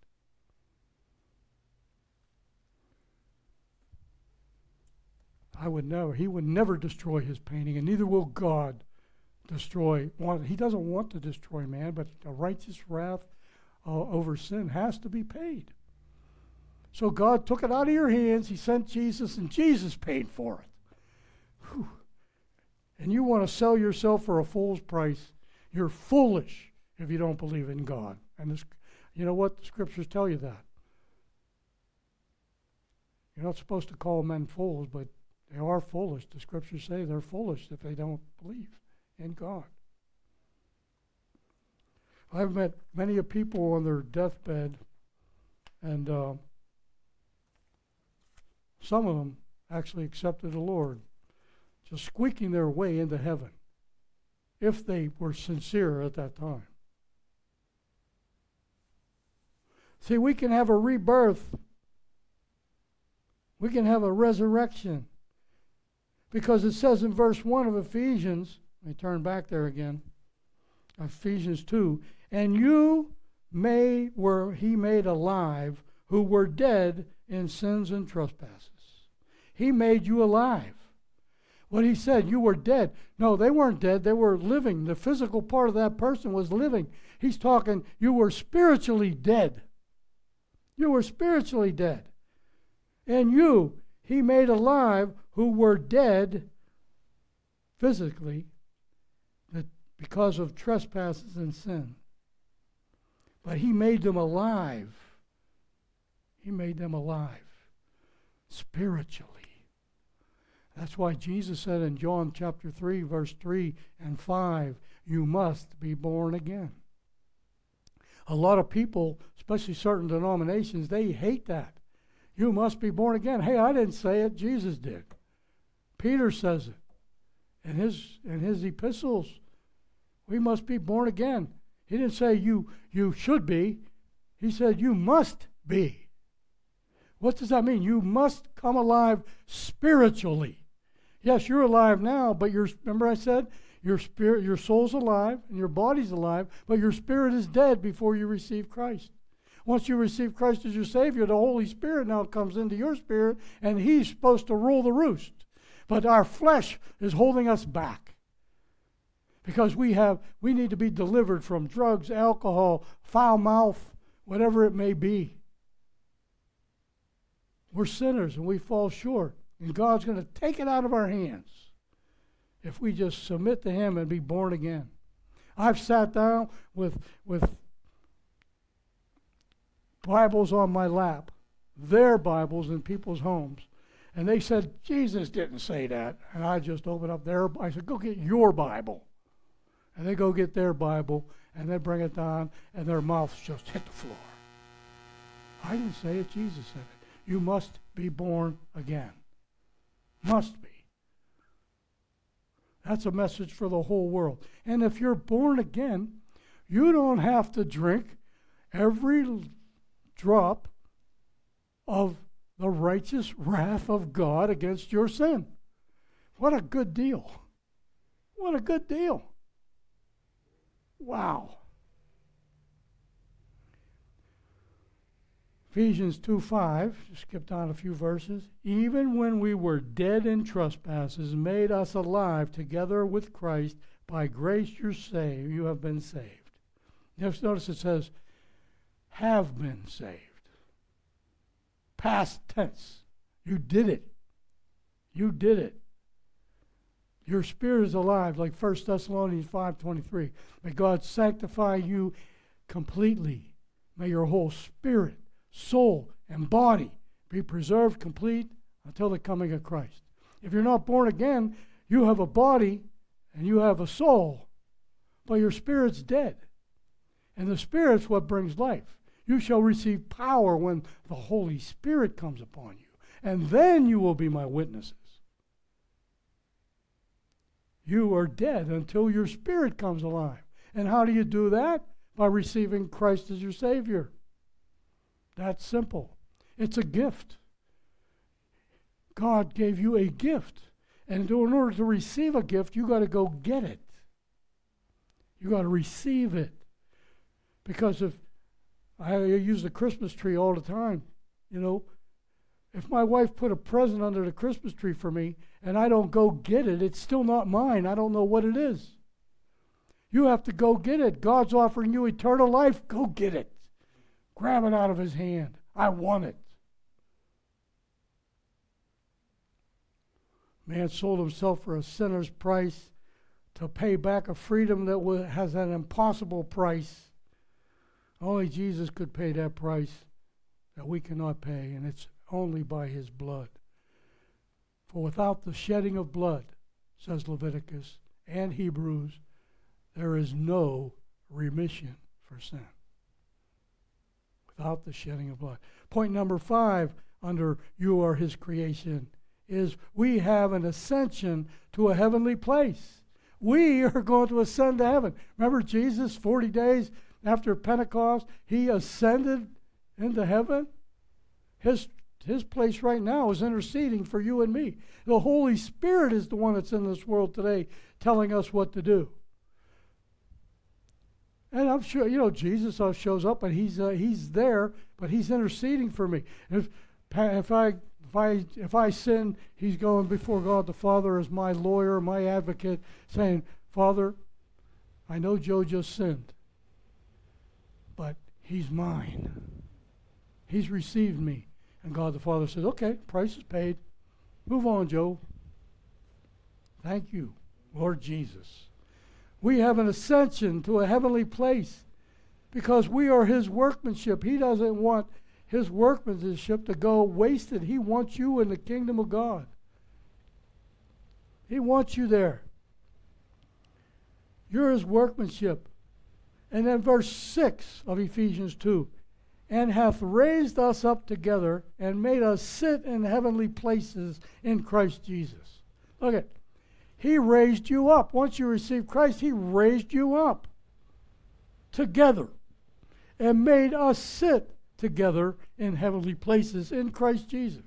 I would never, he would never destroy his painting, and neither will God destroy. He doesn't want to destroy man, but the righteous wrath uh, over sin has to be paid. So God took it out of your hands, he sent Jesus, and Jesus paid for it. Whew. And you want to sell yourself for a fool's price. You're foolish if you don't believe in God. And this, you know what? The scriptures tell you that. You're not supposed to call men fools, but they are foolish. The scriptures say they're foolish if they don't believe in God. I've met many of people on their deathbed, and uh, some of them actually accepted the Lord, just squeaking their way into heaven, if they were sincere at that time. See, we can have a rebirth. We can have a resurrection. Because it says in verse one of Ephesians, let me turn back there again, Ephesians two, and you may were he made alive who were dead in sins and trespasses. He made you alive. What he said, you were dead. No, they weren't dead, they were living. The physical part of that person was living. He's talking, you were spiritually dead. You were spiritually dead. And you, he made alive who were dead physically because of trespasses and sin. But he made them alive. He made them alive spiritually. That's why Jesus said in John chapter three, verse three and five, you must be born again. A lot of people, especially certain denominations, they hate that. You must be born again. Hey, I didn't say it, Jesus did. Peter says it in his, in his epistles. We must be born again. He didn't say you, you should be. He said you must be. What does that mean? You must come alive spiritually. Yes, you're alive now, but you're, remember I said, your spirit, your soul's alive and your body's alive, but your spirit is dead before you receive Christ. Once you receive Christ as your Savior, the Holy Spirit now comes into your spirit, and he's supposed to rule the roost. But our flesh is holding us back. because we have we need to be delivered from drugs, alcohol, foul mouth, whatever it may be. We're sinners and we fall short, and God's going to take it out of our hands if we just submit to Him and be born again. I've sat down with with Bibles on my lap, their Bibles in people's homes, and they said, Jesus didn't say that. And I just opened up their Bible. I said, go get your Bible. And they go get their Bible, and they bring it down, and their mouths just hit the floor. I didn't say it, Jesus said it. You must be born again. Must be. That's a message for the whole world. And if you're born again, you don't have to drink every drop of the righteous wrath of God against your sin. What a good deal. What a good deal. Wow. Ephesians two five, skip down a few verses. Even when we were dead in trespasses, made us alive together with Christ. By grace you're saved. You have been saved. Next, notice it says, have been saved. Past tense. You did it. You did it. Your spirit is alive, like First Thessalonians five twenty-three. May God sanctify you completely. May your whole spirit, soul, and body be preserved complete until the coming of Christ. If you're not born again, you have a body and you have a soul, but your spirit's dead. And the spirit's what brings life. You shall receive power when the Holy Spirit comes upon you, and then you will be my witnesses. You are dead until your spirit comes alive. And how do you do that? By receiving Christ as your Savior. That's simple. It's a gift. God gave you a gift. And in order to receive a gift, you got to go get it. You got to receive it. Because if I use the Christmas tree all the time, you know, if my wife put a present under the Christmas tree for me and I don't go get it, it's still not mine. I don't know what it is. You have to go get it. God's offering you eternal life. Go get it. Grab it out of His hand. I want it. Man sold himself for a sinner's price to pay back a freedom that has an impossible price. Only Jesus could pay that price that we cannot pay, and it's only by His blood. For without the shedding of blood, says Leviticus and Hebrews, there is no remission for sin. Without the shedding of blood. Point number five under you are His creation is we have an ascension to a heavenly place. We are going to ascend to heaven. Remember Jesus, forty days after Pentecost, He ascended into heaven. His His place right now is interceding for you and me. The Holy Spirit is the one that's in this world today telling us what to do. And I'm sure, you know, Jesus shows up and he's uh, he's there, but He's interceding for me. If if I if I if I sin, He's going before God the Father as my lawyer, my advocate, saying, Father, I know Joe just sinned, but he's mine. He's received me. And God the Father says, okay, price is paid. Move on, Joe. Thank you, Lord Jesus. We have an ascension to a heavenly place because we are His workmanship. He doesn't want His workmanship to go wasted. He wants you in the kingdom of God. He wants you there. You're His workmanship. And then verse six of Ephesians two, and hath raised us up together and made us sit in heavenly places in Christ Jesus. Look at, He raised you up. Once you received Christ, He raised you up together and made us sit together in heavenly places in Christ Jesus.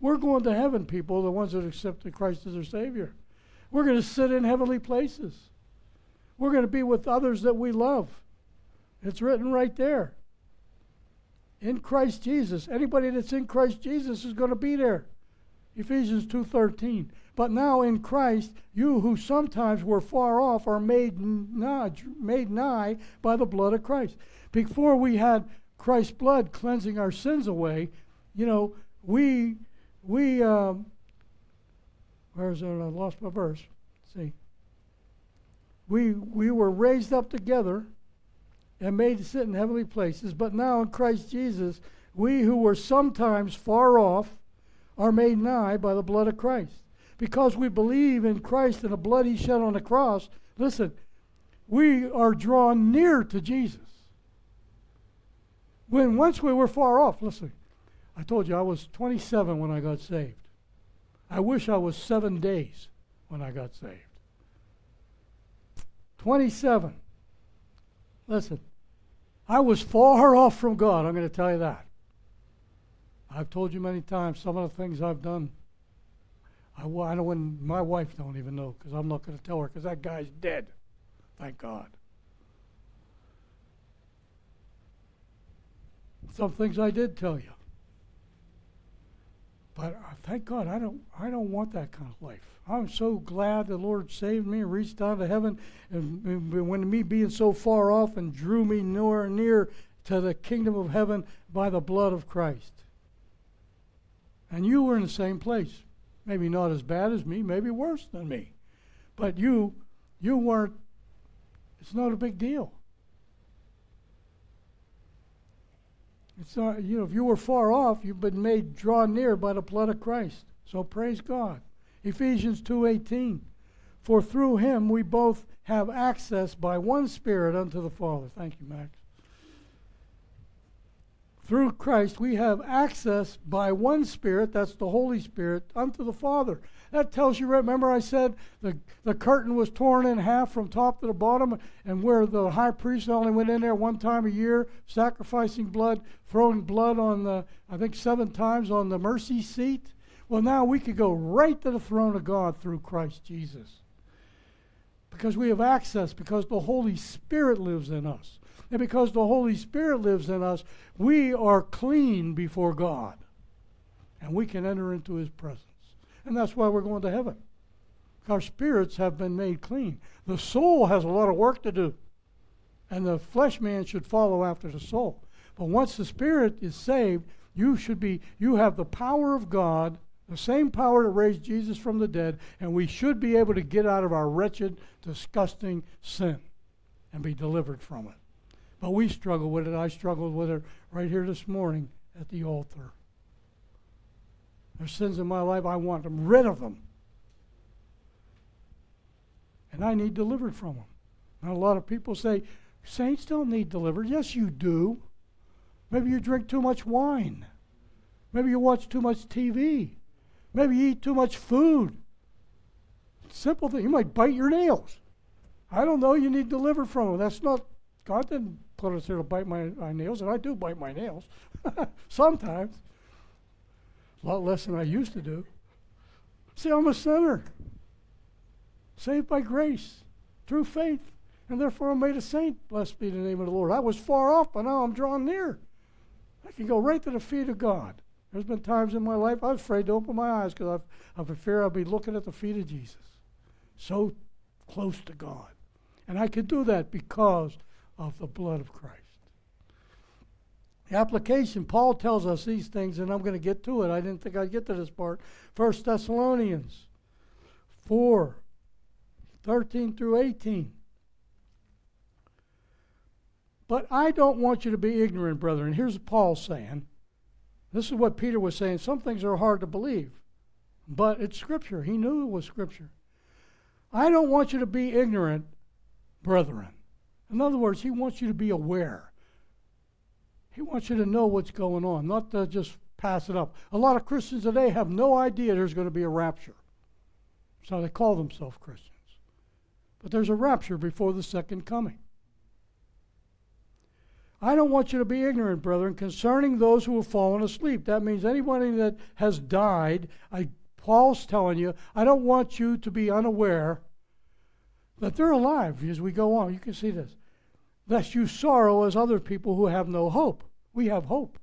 We're going to heaven, people, the ones that accepted Christ as their Savior. We're going to sit in heavenly places. We're going to be with others that we love. It's written right there. In Christ Jesus. Anybody that's in Christ Jesus is going to be there. Ephesians two thirteen. But now in Christ, you who sometimes were far off are made nigh, made nigh by the blood of Christ. Before we had Christ's blood cleansing our sins away, you know, we, we um, where's that? I lost my verse. Let's see. We, we were raised up together and made to sit in heavenly places, but now in Christ Jesus, we who were sometimes far off are made nigh by the blood of Christ. Because we believe in Christ and the blood he shed on the cross, listen, we are drawn near to Jesus. When once we were far off, listen, I told you I was twenty-seven when I got saved. I wish I was seven days when I got saved. twenty-seven. Listen, I was far off from God, I'm going to tell you that. I've told you many times some of the things I've done. I, I don't, when my wife don't even know, because I'm not going to tell her, because that guy's dead. Thank God. Some things I did tell you. But uh, thank God, I don't, I don't want that kind of life. I'm so glad the Lord saved me and reached out to heaven. And, and when me being so far off and drew me nowhere near to the kingdom of heaven by the blood of Christ. And you were in the same place. Maybe not as bad as me, maybe worse than me. But you, you weren't, it's not a big deal. It's not, you know, if you were far off, you've been made draw near by the blood of Christ. So praise God. Ephesians two eighteen. For through him we both have access by one Spirit unto the Father. Thank you, Max. Through Christ, we have access by one Spirit, that's the Holy Spirit, unto the Father. That tells you, remember I said the, the curtain was torn in half from top to the bottom, and where the high priest only went in there one time a year, sacrificing blood, throwing blood on the, I think seven times on the mercy seat. Well, now we could go right to the throne of God through Christ Jesus. Because we have access, because the Holy Spirit lives in us. And because the Holy Spirit lives in us, we are clean before God. And we can enter into his presence. And that's why we're going to heaven. Our spirits have been made clean. The soul has a lot of work to do. And the flesh man should follow after the soul. But once the spirit is saved, you should be, you have the power of God, the same power that raised Jesus from the dead, and we should be able to get out of our wretched, disgusting sin and be delivered from it. But we struggle with it. I struggled with it right here this morning at the altar. There's sins in my life. I want them rid of them. And I need delivered from them. And a lot of people say, saints don't need delivered. Yes, you do. Maybe you drink too much wine. Maybe you watch too much T V. Maybe you eat too much food. Simple thing. You might bite your nails. I don't know. You need delivered from them. That's not... God didn't put us here to bite my, my nails, and I do bite my nails sometimes. A lot less than I used to do. See, I'm a sinner, saved by grace, through faith, and therefore I'm made a saint. Blessed be the name of the Lord. I was far off, but now I'm drawn near. I can go right to the feet of God. There's been times in my life I was afraid to open my eyes because I'm afraid I'll be looking at the feet of Jesus. So close to God. And I could do that because of the blood of Christ. The application, Paul tells us these things, and I'm going to get to it. I didn't think I'd get to this part. First Thessalonians four, thirteen through eighteen. But I don't want you to be ignorant, brethren. Here's Paul saying. This is what Peter was saying. Some things are hard to believe, but it's Scripture. He knew it was Scripture. I don't want you to be ignorant, brethren. In other words, he wants you to be aware. He wants you to know what's going on, not to just pass it up. A lot of Christians today have no idea there's going to be a rapture. So they call themselves Christians. But there's a rapture before the second coming. I don't want you to be ignorant, brethren, concerning those who have fallen asleep. That means anybody that has died, I, Paul's telling you, I don't want you to be unaware that they're alive as we go on. You can see this. Lest you sorrow as other people who have no hope. We have hope.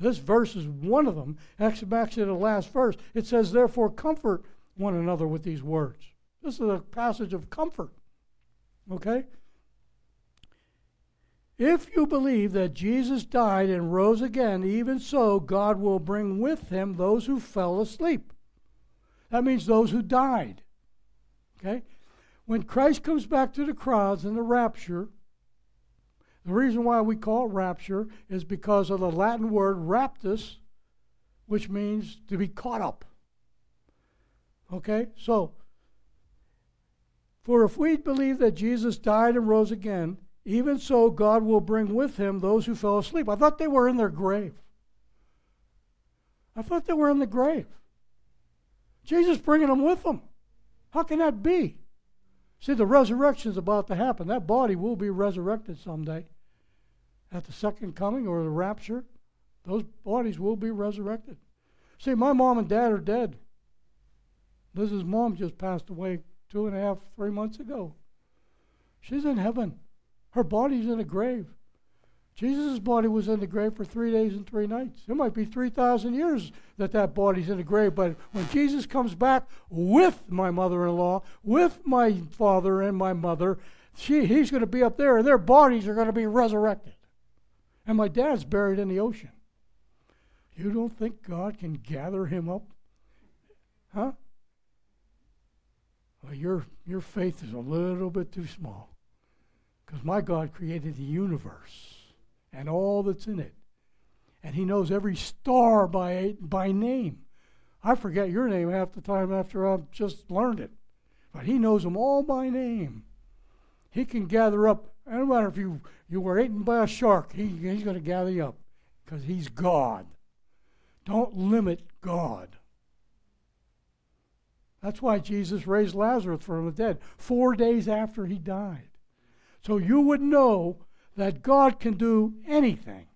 This verse is one of them. Actually, back to the last verse. It says, therefore, comfort one another with these words. This is a passage of comfort, okay? If you believe that Jesus died and rose again, even so, God will bring with him those who fell asleep. That means those who died, okay? When Christ comes back to the crowds in the rapture, the reason why we call it rapture is because of the Latin word raptus, which means to be caught up, okay? So, for if we believe that Jesus died and rose again, even so God will bring with him those who fell asleep. I thought they were in their grave. I thought they were in the grave. Jesus bringing them with him. How can that be? See, the resurrection is about to happen. That body will be resurrected someday. At the second coming or the rapture, those bodies will be resurrected. See, my mom and dad are dead. Liz's mom just passed away two and a half, three months ago. She's in heaven. Her body's in a grave. Jesus' body was in the grave for three days and three nights. It might be three thousand years that that body's in the grave, but when Jesus comes back with my mother-in-law, with my father and my mother, she, he's going to be up there, and their bodies are going to be resurrected. And my dad's buried in the ocean. You don't think God can gather him up? Huh? Well, your, your faith is a little bit too small. Because my God created the universe and all that's in it. And he knows every star by by name. I forget your name half the time after I've just learned it. But he knows them all by name. He can gather up, I don't matter if you, you were eaten by a shark, he, he's going to gather you up. Because he's God. Don't limit God. That's why Jesus raised Lazarus from the dead four days after he died. So you would know that God can do anything.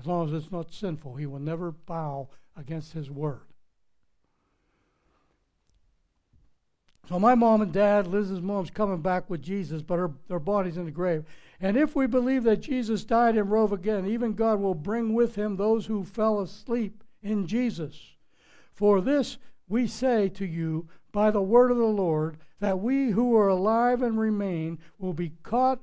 As long as it's not sinful, he will never bow against his word. So my mom and dad, Liz's mom's coming back with Jesus, but her, her body's in the grave. And if we believe that Jesus died and rose again, even God will bring with him those who fell asleep in Jesus. For this we say to you, by the word of the Lord, that we who are alive and remain will be caught,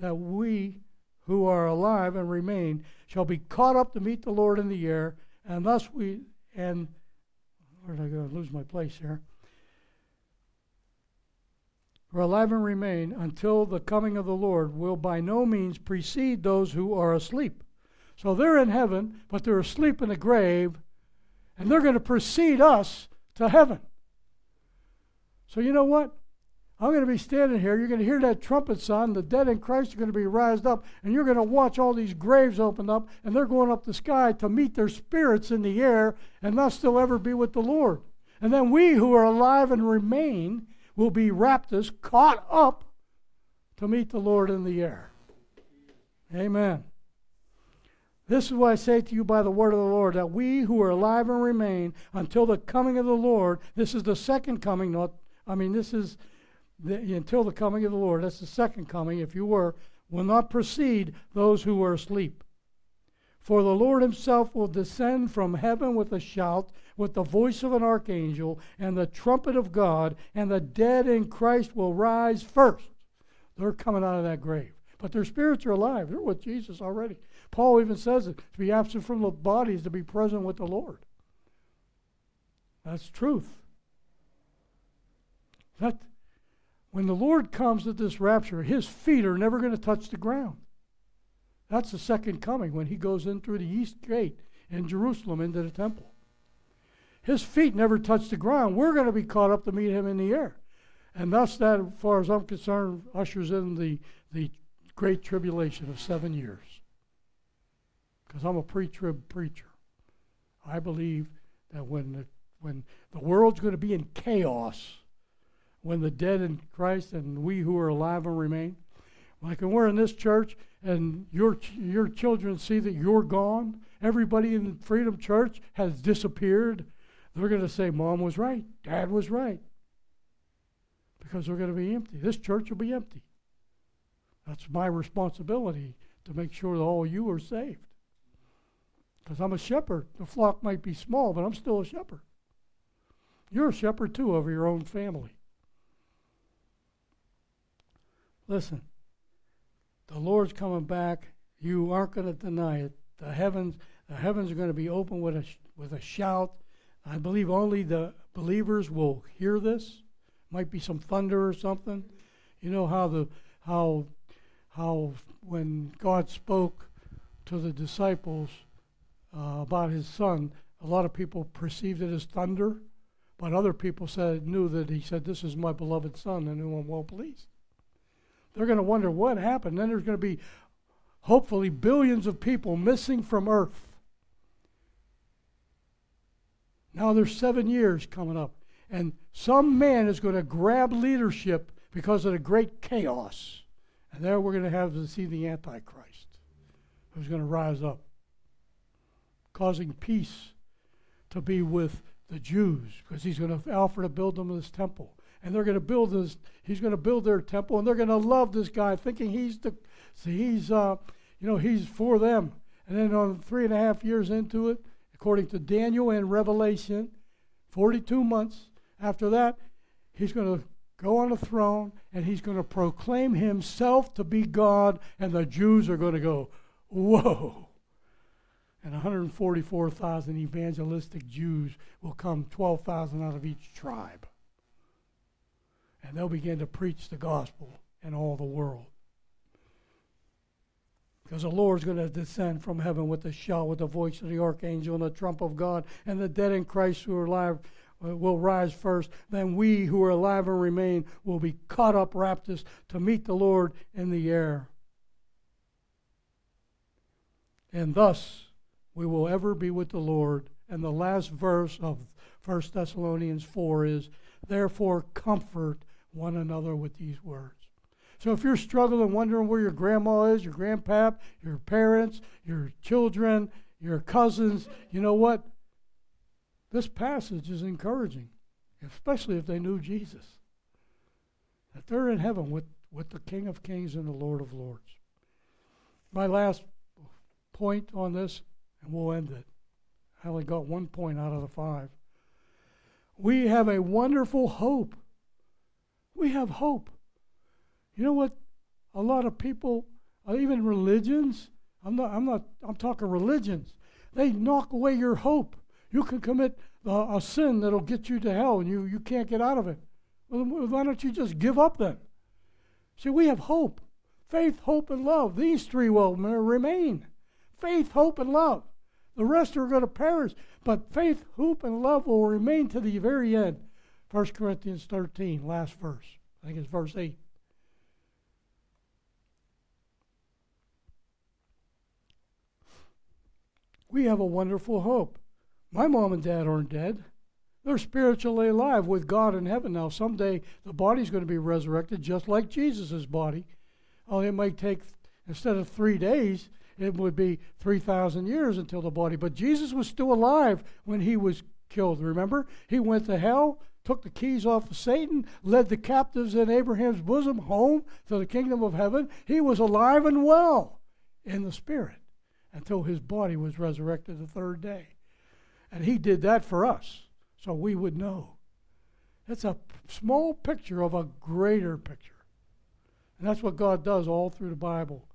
that we who are alive and remain shall be caught up to meet the Lord in the air, and thus we, and, where did I go? Lose my place here. We're alive and remain until the coming of the Lord will by no means precede those who are asleep. So they're in heaven, but they're asleep in the grave, and they're going to precede us to heaven. So you know what? I'm going to be standing here. You're going to hear that trumpet sound. The dead in Christ are going to be raised up. And you're going to watch all these graves open up. And they're going up the sky to meet their spirits in the air. And thus they'll ever be with the Lord. And then we who are alive and remain will be raptus, caught up to meet the Lord in the air. Amen. This is what I say to you by the word of the Lord, that we who are alive and remain until the coming of the Lord, this is the second coming, not I mean, this is the, until the coming of the Lord. That's the second coming, if you were, will not precede those who are asleep. For the Lord himself will descend from heaven with a shout, with the voice of an archangel, and the trumpet of God, and the dead in Christ will rise first. They're coming out of that grave. But their spirits are alive. They're with Jesus already. Paul even says it, to be absent from the body is to be present with the Lord. That's truth. That when the Lord comes at this rapture, his feet are never going to touch the ground. That's the second coming when he goes in through the east gate in Jerusalem into the temple. His feet never touch the ground. We're going to be caught up to meet him in the air. And thus that, as far as I'm concerned, ushers in the, the great tribulation of seven years. Because I'm a pre-trib preacher. I believe that when the, when the world's going to be in chaos, when the dead in Christ and we who are alive and remain, like when we're in this church and your your children see that you're gone, everybody in Freedom Church has disappeared, they're going to say, Mom was right, Dad was right. Because they're going to be empty. This church will be empty. That's my responsibility to make sure that all you are saved. Because I'm a shepherd. The flock might be small, but I'm still a shepherd. You're a shepherd too over your own family. Listen, the Lord's coming back. You aren't going to deny it. The heavens, the heavens are going to be open with a sh- with a shout. I believe only the believers will hear this. Might be some thunder or something. You know how the how how when God spoke to the disciples uh, about his son, a lot of people perceived it as thunder, but other people said knew that he said, "This is my beloved son, and whom I'm well pleased." They're going to wonder what happened. Then there's going to be hopefully billions of people missing from earth. Now there's seven years coming up, and some man is going to grab leadership because of the great chaos. And there we're going to have to see the Antichrist, who's going to rise up, causing peace to be with the Jews, because he's going to offer to build them this temple. And they're going to build this, he's going to build their temple, and they're going to love this guy, thinking he's the, so he's, uh, you know, he's for them. And then on three and a half years into it, according to Daniel and Revelation, forty-two months after that, he's going to go on the throne, and he's going to proclaim himself to be God, and the Jews are going to go, whoa. And one hundred forty-four thousand evangelistic Jews will come, twelve thousand out of each tribe. And they'll begin to preach the gospel in all the world. Because the Lord's going to descend from heaven with a shout, with the voice of the archangel and the trump of God, and the dead in Christ who are alive will rise first. Then we who are alive and remain will be caught up, raptus, to meet the Lord in the air. And thus we will ever be with the Lord. And the last verse of First Thessalonians four is, therefore comfort one another with these words. So if you're struggling, wondering where your grandma is, your grandpap, your parents, your children, your cousins, you know what? This passage is encouraging, especially if they knew Jesus, that they're in heaven with, with the King of Kings and the Lord of Lords. My last point on this, and we'll end it. I only got one point out of the five. We have a wonderful hope. We have hope. You know what? A lot of people, even religions, I'm not, I'm not, I'm talking religions, they knock away your hope. You can commit uh, a sin that'll get you to hell, and you, you can't get out of it. Well, why don't you just give up then? See, we have hope. Faith, hope, and love. These three will remain. Faith, hope, and love. The rest are going to perish, but faith, hope, and love will remain to the very end. First Corinthians thirteen, last verse. I think it's verse eight. We have a wonderful hope. My mom and dad aren't dead. They're spiritually alive with God in heaven now. Someday the body's going to be resurrected just like Jesus' body. Oh, it might take, instead of three days, it would be three thousand years until the body. But Jesus was still alive when he was killed, remember? He went to hell, took the keys off of Satan, led the captives in Abraham's bosom home to the kingdom of heaven. He was alive and well in the spirit until his body was resurrected the third day. And he did that for us so we would know. It's a small picture of a greater picture. And that's what God does all through the Bible.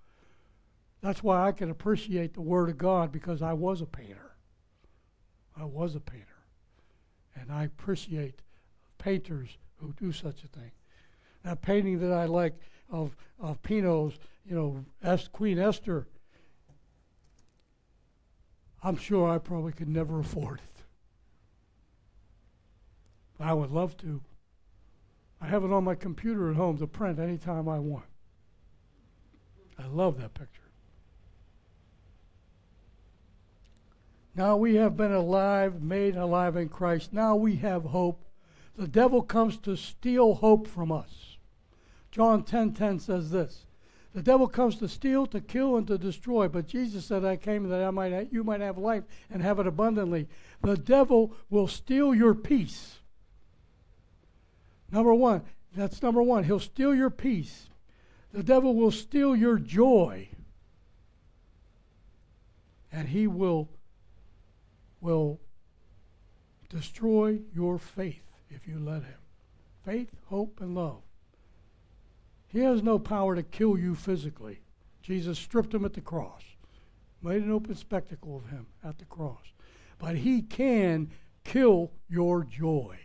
That's why I can appreciate the Word of God, because I was a painter. I was a painter. And I appreciate painters who do such a thing. That painting that I like of, of Pino's, you know, es- Queen Esther, I'm sure I probably could never afford it. But I would love to. I have it on my computer at home to print anytime I want. I love that picture. Now we have been alive, made alive in Christ. Now we have hope. The devil comes to steal hope from us. John ten ten says this. The devil comes to steal, to kill, and to destroy. But Jesus said, I came that I might ha- you might have life and have it abundantly. The devil will steal your peace. Number one. That's number one. He'll steal your peace. The devil will steal your joy. And he will... will destroy your faith if you let him. Faith, hope, and love. He has no power to kill you physically. Jesus stripped him at the cross, made an open spectacle of him at the cross. But he can kill your joy.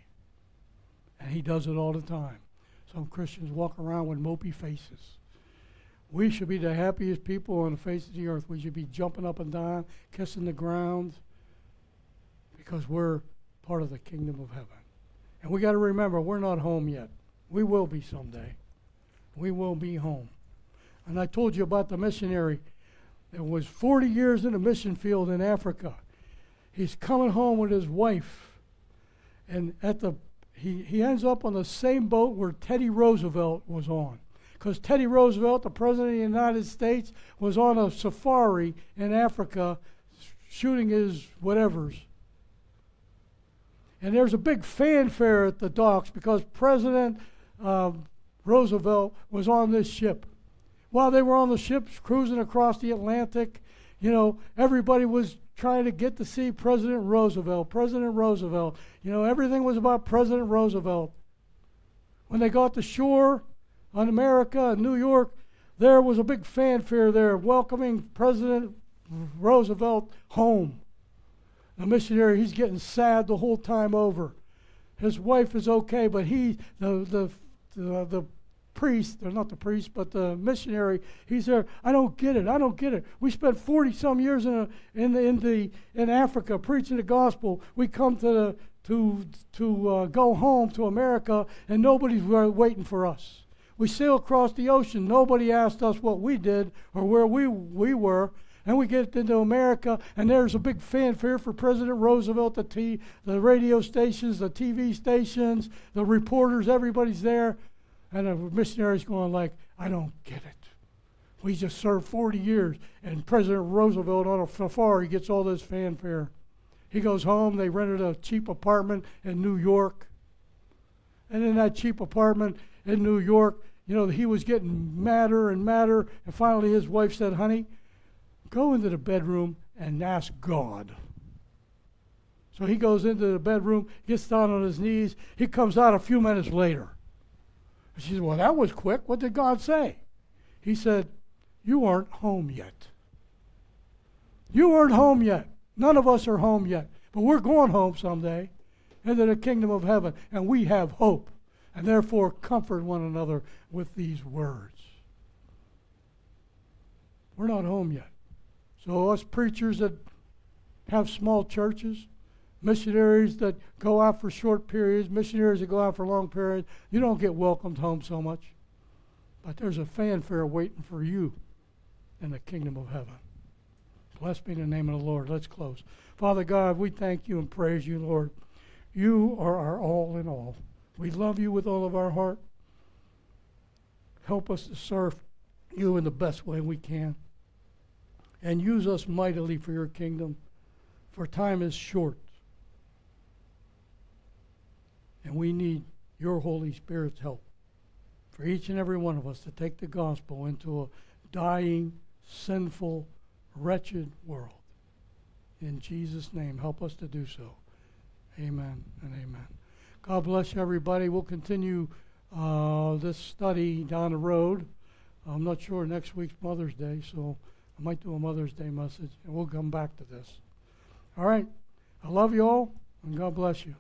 And he does it all the time. Some Christians walk around with mopey faces. We should be the happiest people on the face of the earth. We should be jumping up and down, kissing the ground, because we're part of the kingdom of heaven. And we got to remember, we're not home yet. We will be someday. We will be home. And I told you about the missionary that was forty years in the mission field in Africa. He's coming home with his wife, and at the he, he ends up on the same boat where Teddy Roosevelt was on. Because Teddy Roosevelt, the President of the United States, was on a safari in Africa shooting his whatevers. And there's a big fanfare at the docks because President um, Roosevelt was on this ship. While they were on the ships cruising across the Atlantic, you know, everybody was trying to get to see President Roosevelt, President Roosevelt. You know, everything was about President Roosevelt. When they got to shore, on America and New York, there was a big fanfare there welcoming President Roosevelt home. The missionary, he's getting sad the whole time over. His wife is okay, but he, the the the, the priest, or not the priest, but the missionary, he's there. I don't get it. I don't get it. We spent forty some years in a, in the, in the in Africa preaching the gospel. We come to the, to to uh, go home to America, and nobody's waiting for us. We sail across the ocean. Nobody asked us what we did or where we we were. And we get into America, and there's a big fanfare for President Roosevelt, the, t- the radio stations, the T V stations, the reporters, everybody's there. And the missionary's going like, I don't get it. We just served forty years, and President Roosevelt on a safari gets all this fanfare. He goes home. They rented a cheap apartment in New York. And in that cheap apartment in New York, you know, he was getting madder and madder, and finally his wife said, honey, go into the bedroom and ask God. So he goes into the bedroom, gets down on his knees. He comes out a few minutes later. She said, well, that was quick. What did God say? He said, you aren't home yet. You aren't home yet. None of us are home yet, but we're going home someday into the kingdom of heaven, and we have hope. And therefore, comfort one another with these words. We're not home yet. So us preachers that have small churches, missionaries that go out for short periods, missionaries that go out for long periods, you don't get welcomed home so much. But there's a fanfare waiting for you in the kingdom of heaven. Blessed be the name of the Lord. Let's close. Father God, we thank you and praise you, Lord. You are our all in all. We love you with all of our heart. Help us to serve you in the best way we can. And use us mightily for your kingdom, for time is short. And we need your Holy Spirit's help for each and every one of us to take the gospel into a dying, sinful, wretched world. In Jesus' name, help us to do so. Amen and amen. God bless you, everybody. We'll continue uh, this study down the road. I'm not sure next week's Mother's Day, so I might do a Mother's Day message, and we'll come back to this. All right. I love you all, and God bless you.